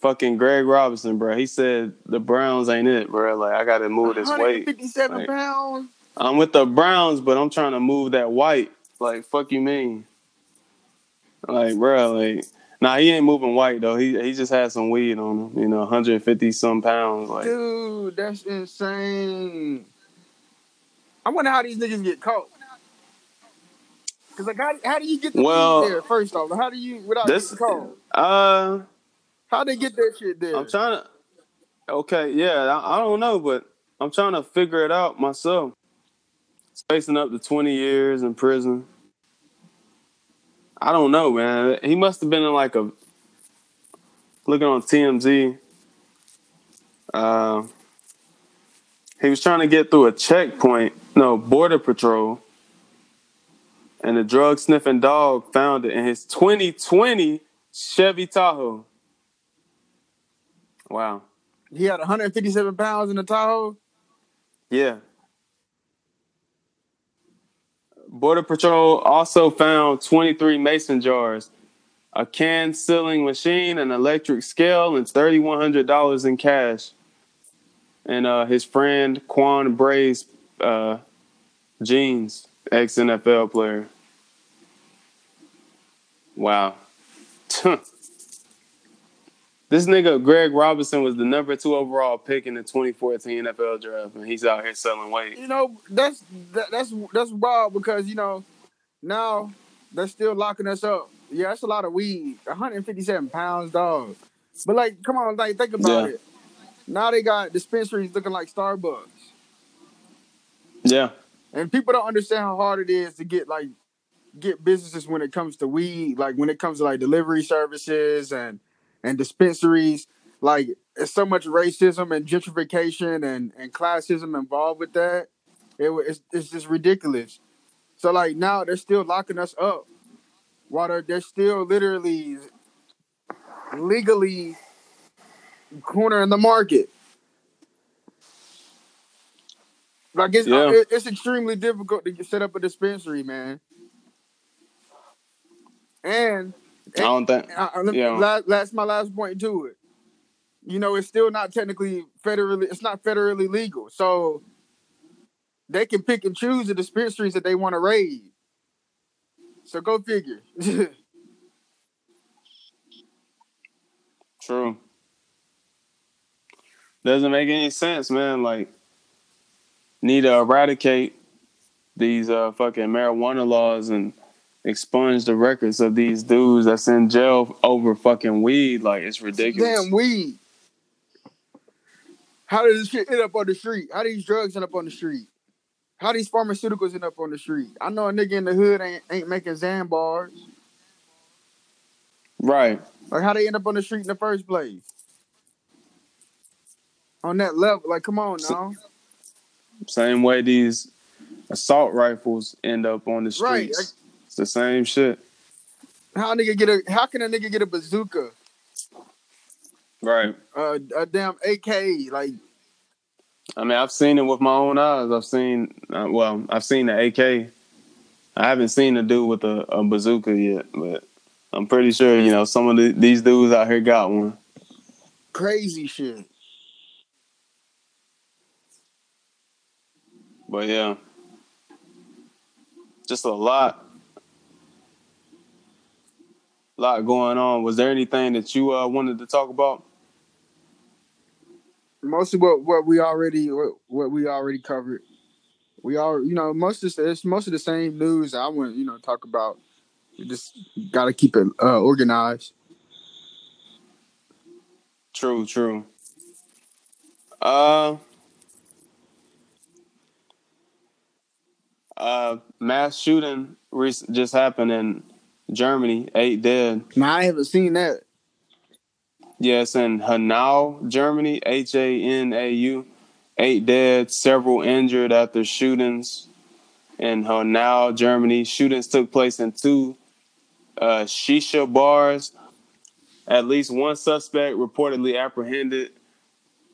Fucking Greg Robinson, bro. He said the Browns ain't it, bro. Like, I got to move this weight. one hundred fifty-seven like, pounds. I'm with the Browns, but I'm trying to move that white. Like, fuck you mean? Like, bro, like, nah, he ain't moving white, though. He he just had some weed on him, you know, one hundred fifty some pounds. Like, dude, that's insane. I wonder how these niggas get caught. Because, like, how, how do you get the well, weed there, first off? How do you, without this, getting caught? Uh, how they get that shit there? I'm trying to, okay, yeah, I, I don't know, but I'm trying to figure it out myself. Facing up to twenty years in prison. I don't know, man. He must have been in like a... Looking on T M Z. Uh, he was trying to get through a checkpoint. No, border patrol. And the drug-sniffing dog found it in his twenty twenty Chevy Tahoe. Wow. He had one hundred fifty-seven pounds in the Tahoe? Yeah. Border Patrol also found twenty-three mason jars, a can sealing machine, an electric scale, and three thousand one hundred dollars in cash. And uh, his friend, Quan Bray's uh, jeans, ex-N F L player. Wow. This nigga, Greg Robinson, was the number two overall pick in the twenty fourteen N F L draft, and he's out here selling weight. You know, that's that, that's that's wild because, you know, now they're still locking us up. Yeah, that's a lot of weed. one hundred fifty-seven pounds, dog. But, like, come on, like, think about yeah. it. Now they got dispensaries looking like Starbucks. Yeah. And people don't understand how hard it is to get, like, get businesses when it comes to weed, like, when it comes to, like, delivery services and, and dispensaries. Like, it's so much racism and gentrification and, and classism involved with that. It, it's, it's just ridiculous. So, like, now they're still locking us up while they're, they're still literally legally cornering the market. Like, it's, yeah. it, it's extremely difficult to set up a dispensary, man. And... And I don't think. I, I, yeah. Last, that's my last point to it. you know, it's still not technically federally, it's not federally legal. So they can pick and choose the spirit streets that they want to raid. So go figure. True. Doesn't make any sense, man. Like, need to eradicate these uh, fucking marijuana laws and expunge the records of these dudes that's in jail over fucking weed. Like, it's ridiculous. Damn weed. How did this shit end up on the street? How these drugs end up on the street? How these pharmaceuticals end up on the street? I know a nigga in the hood ain't, ain't making Xan bars. Right. Like, how they end up on the street in the first place? On that level, like, come on now. Same way these assault rifles end up on the streets. Right. It's the same shit. How a nigga get a? How can a nigga get a bazooka? Right. Uh, a damn A K. Like, I mean, I've seen it with my own eyes. I've seen, uh, well, I've seen the A K. I haven't seen the dude with a, a bazooka yet, but I'm pretty sure, you know, some of the, these dudes out here got one. Crazy shit. But yeah, just a lot, lot going on. Was there anything that you uh, wanted to talk about? Mostly what, what we already what, what we already covered. We all, you know, most of the, it's most of the same news. I want you know talk about. You just gotta keep it uh, organized. True, true. Uh. Uh, mass shooting re- just happened in Germany. Eight dead. No, I haven't seen that. Yes, in Hanau, Germany. H A N A U. Eight dead, several injured after shootings in Hanau, Germany. Shootings took place in two uh, shisha bars. At least one suspect reportedly apprehended.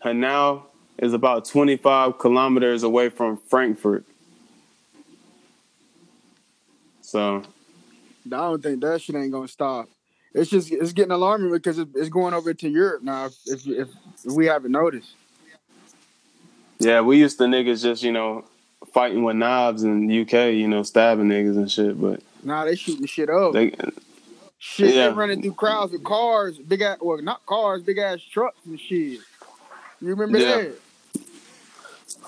Hanau is about twenty-five kilometers away from Frankfurt. So, I don't think that shit ain't gonna stop. It's just it's getting alarming because it's going over to Europe now. If if, if we haven't noticed, yeah, we used to niggas just you know fighting with knives in the U K, you know stabbing niggas and shit. But nah, they shooting shit up. They, shit, yeah. They running through crowds with cars, big ass, well not cars, big ass trucks and shit. You remember yeah. that?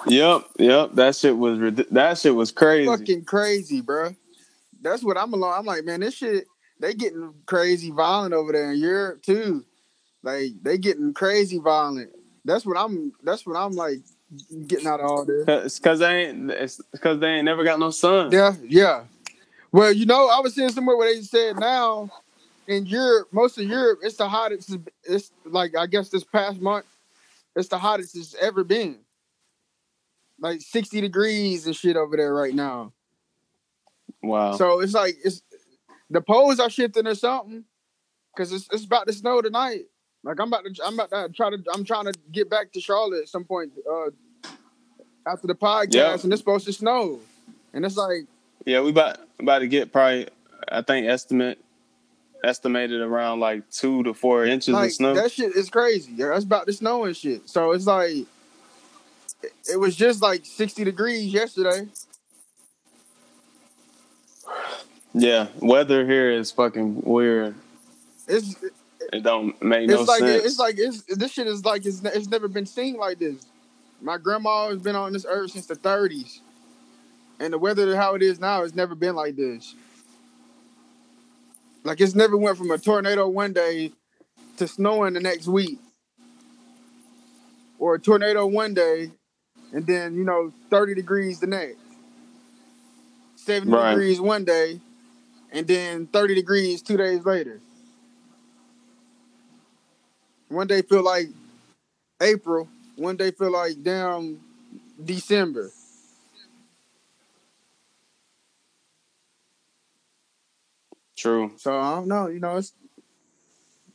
Yep, yep. That shit was that shit was crazy. Fucking crazy, bro. That's what I'm along. I'm like, man, this shit, they getting crazy violent over there in Europe too. Like they getting crazy violent. That's what I'm. That's what I'm like getting out of all this. It's because they ain't. It's because they ain't never got no sun. Yeah, yeah. Well, you know, I was seeing somewhere where they said now in Europe, most of Europe, it's the hottest. It's like I guess this past month, it's the hottest it's ever been. Like sixty degrees and shit over there right now. Wow. So it's like it's the poles are shifting or something because it's it's about to snow tonight. Like I'm about to I'm about to try to I'm trying to get back to Charlotte at some point uh, after the podcast, yeah. And it's supposed to snow, and it's like yeah, we about about to get probably I think estimate estimated around like two to four inches like, of snow. That shit is crazy. Yeah, that's about to snow and shit. So it's like it, it was just like sixty degrees yesterday. Yeah, weather here is fucking weird. It's it don't make no like, sense. It's like it's this shit is like it's it's never been seen like this. My grandma has been on this earth since the thirties, and the weather how it is now has never been like this. Like it's never went from a tornado one day to snowing the next week, or a tornado one day, and then you know thirty degrees the next, seventy right. degrees one day. And then thirty degrees two days later. One day feel like April. One day feel like damn December. True. So I don't know. You know, it's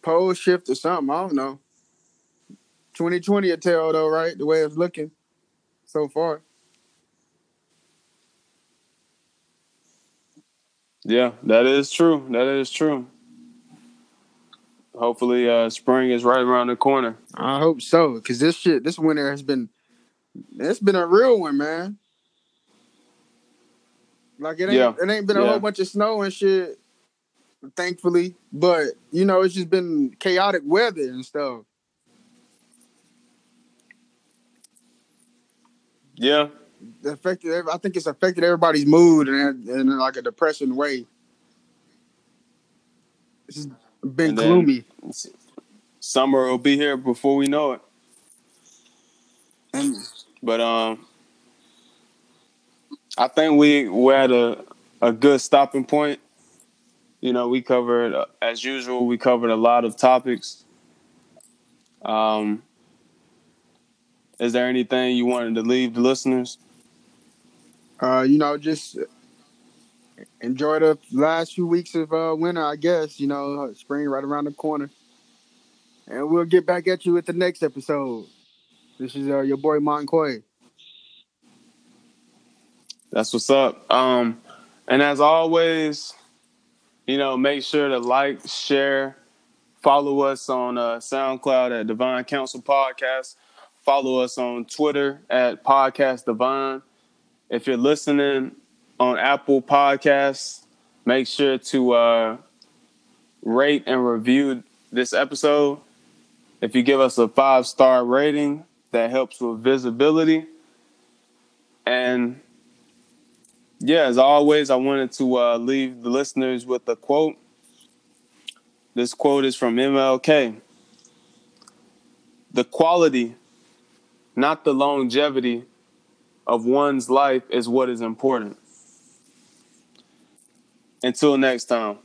pole shift or something. I don't know. twenty twenty a tell though, right? The way it's looking so far. Yeah, that is true. That is true. hopefully uh, spring is right around the corner. I hope so, because this shit, this winter has been, it's been a real one, man. Like, it ain't, yeah. it ain't been a yeah. whole bunch of snow and shit, thankfully. But, you know, it's just been chaotic weather and stuff. Yeah. It affected, I think it's affected everybody's mood in, in like a depressing way. It's been and gloomy. Summer will be here before we know it. And, but, um... I think we we're at a, a good stopping point. You know, we covered, uh, as usual, we covered a lot of topics. Um, is there anything you wanted to leave the listeners? Uh, you know, just enjoy the last few weeks of uh, winter, I guess. You know, spring right around the corner. And we'll get back at you with the next episode. This is uh, your boy, Moncoy. That's what's up. Um, and as always, you know, make sure to like, share, follow us on uh, SoundCloud at Divine Counsel Podcast. Follow us on Twitter at Podcast Divine. If you're listening on Apple Podcasts, make sure to uh, rate and review this episode. If you give us a five-star rating, that helps with visibility. And... yeah, as always, I wanted to uh, leave the listeners with a quote. This quote is from M L K. The quality, not the longevity, of one's life is what is important. Until next time.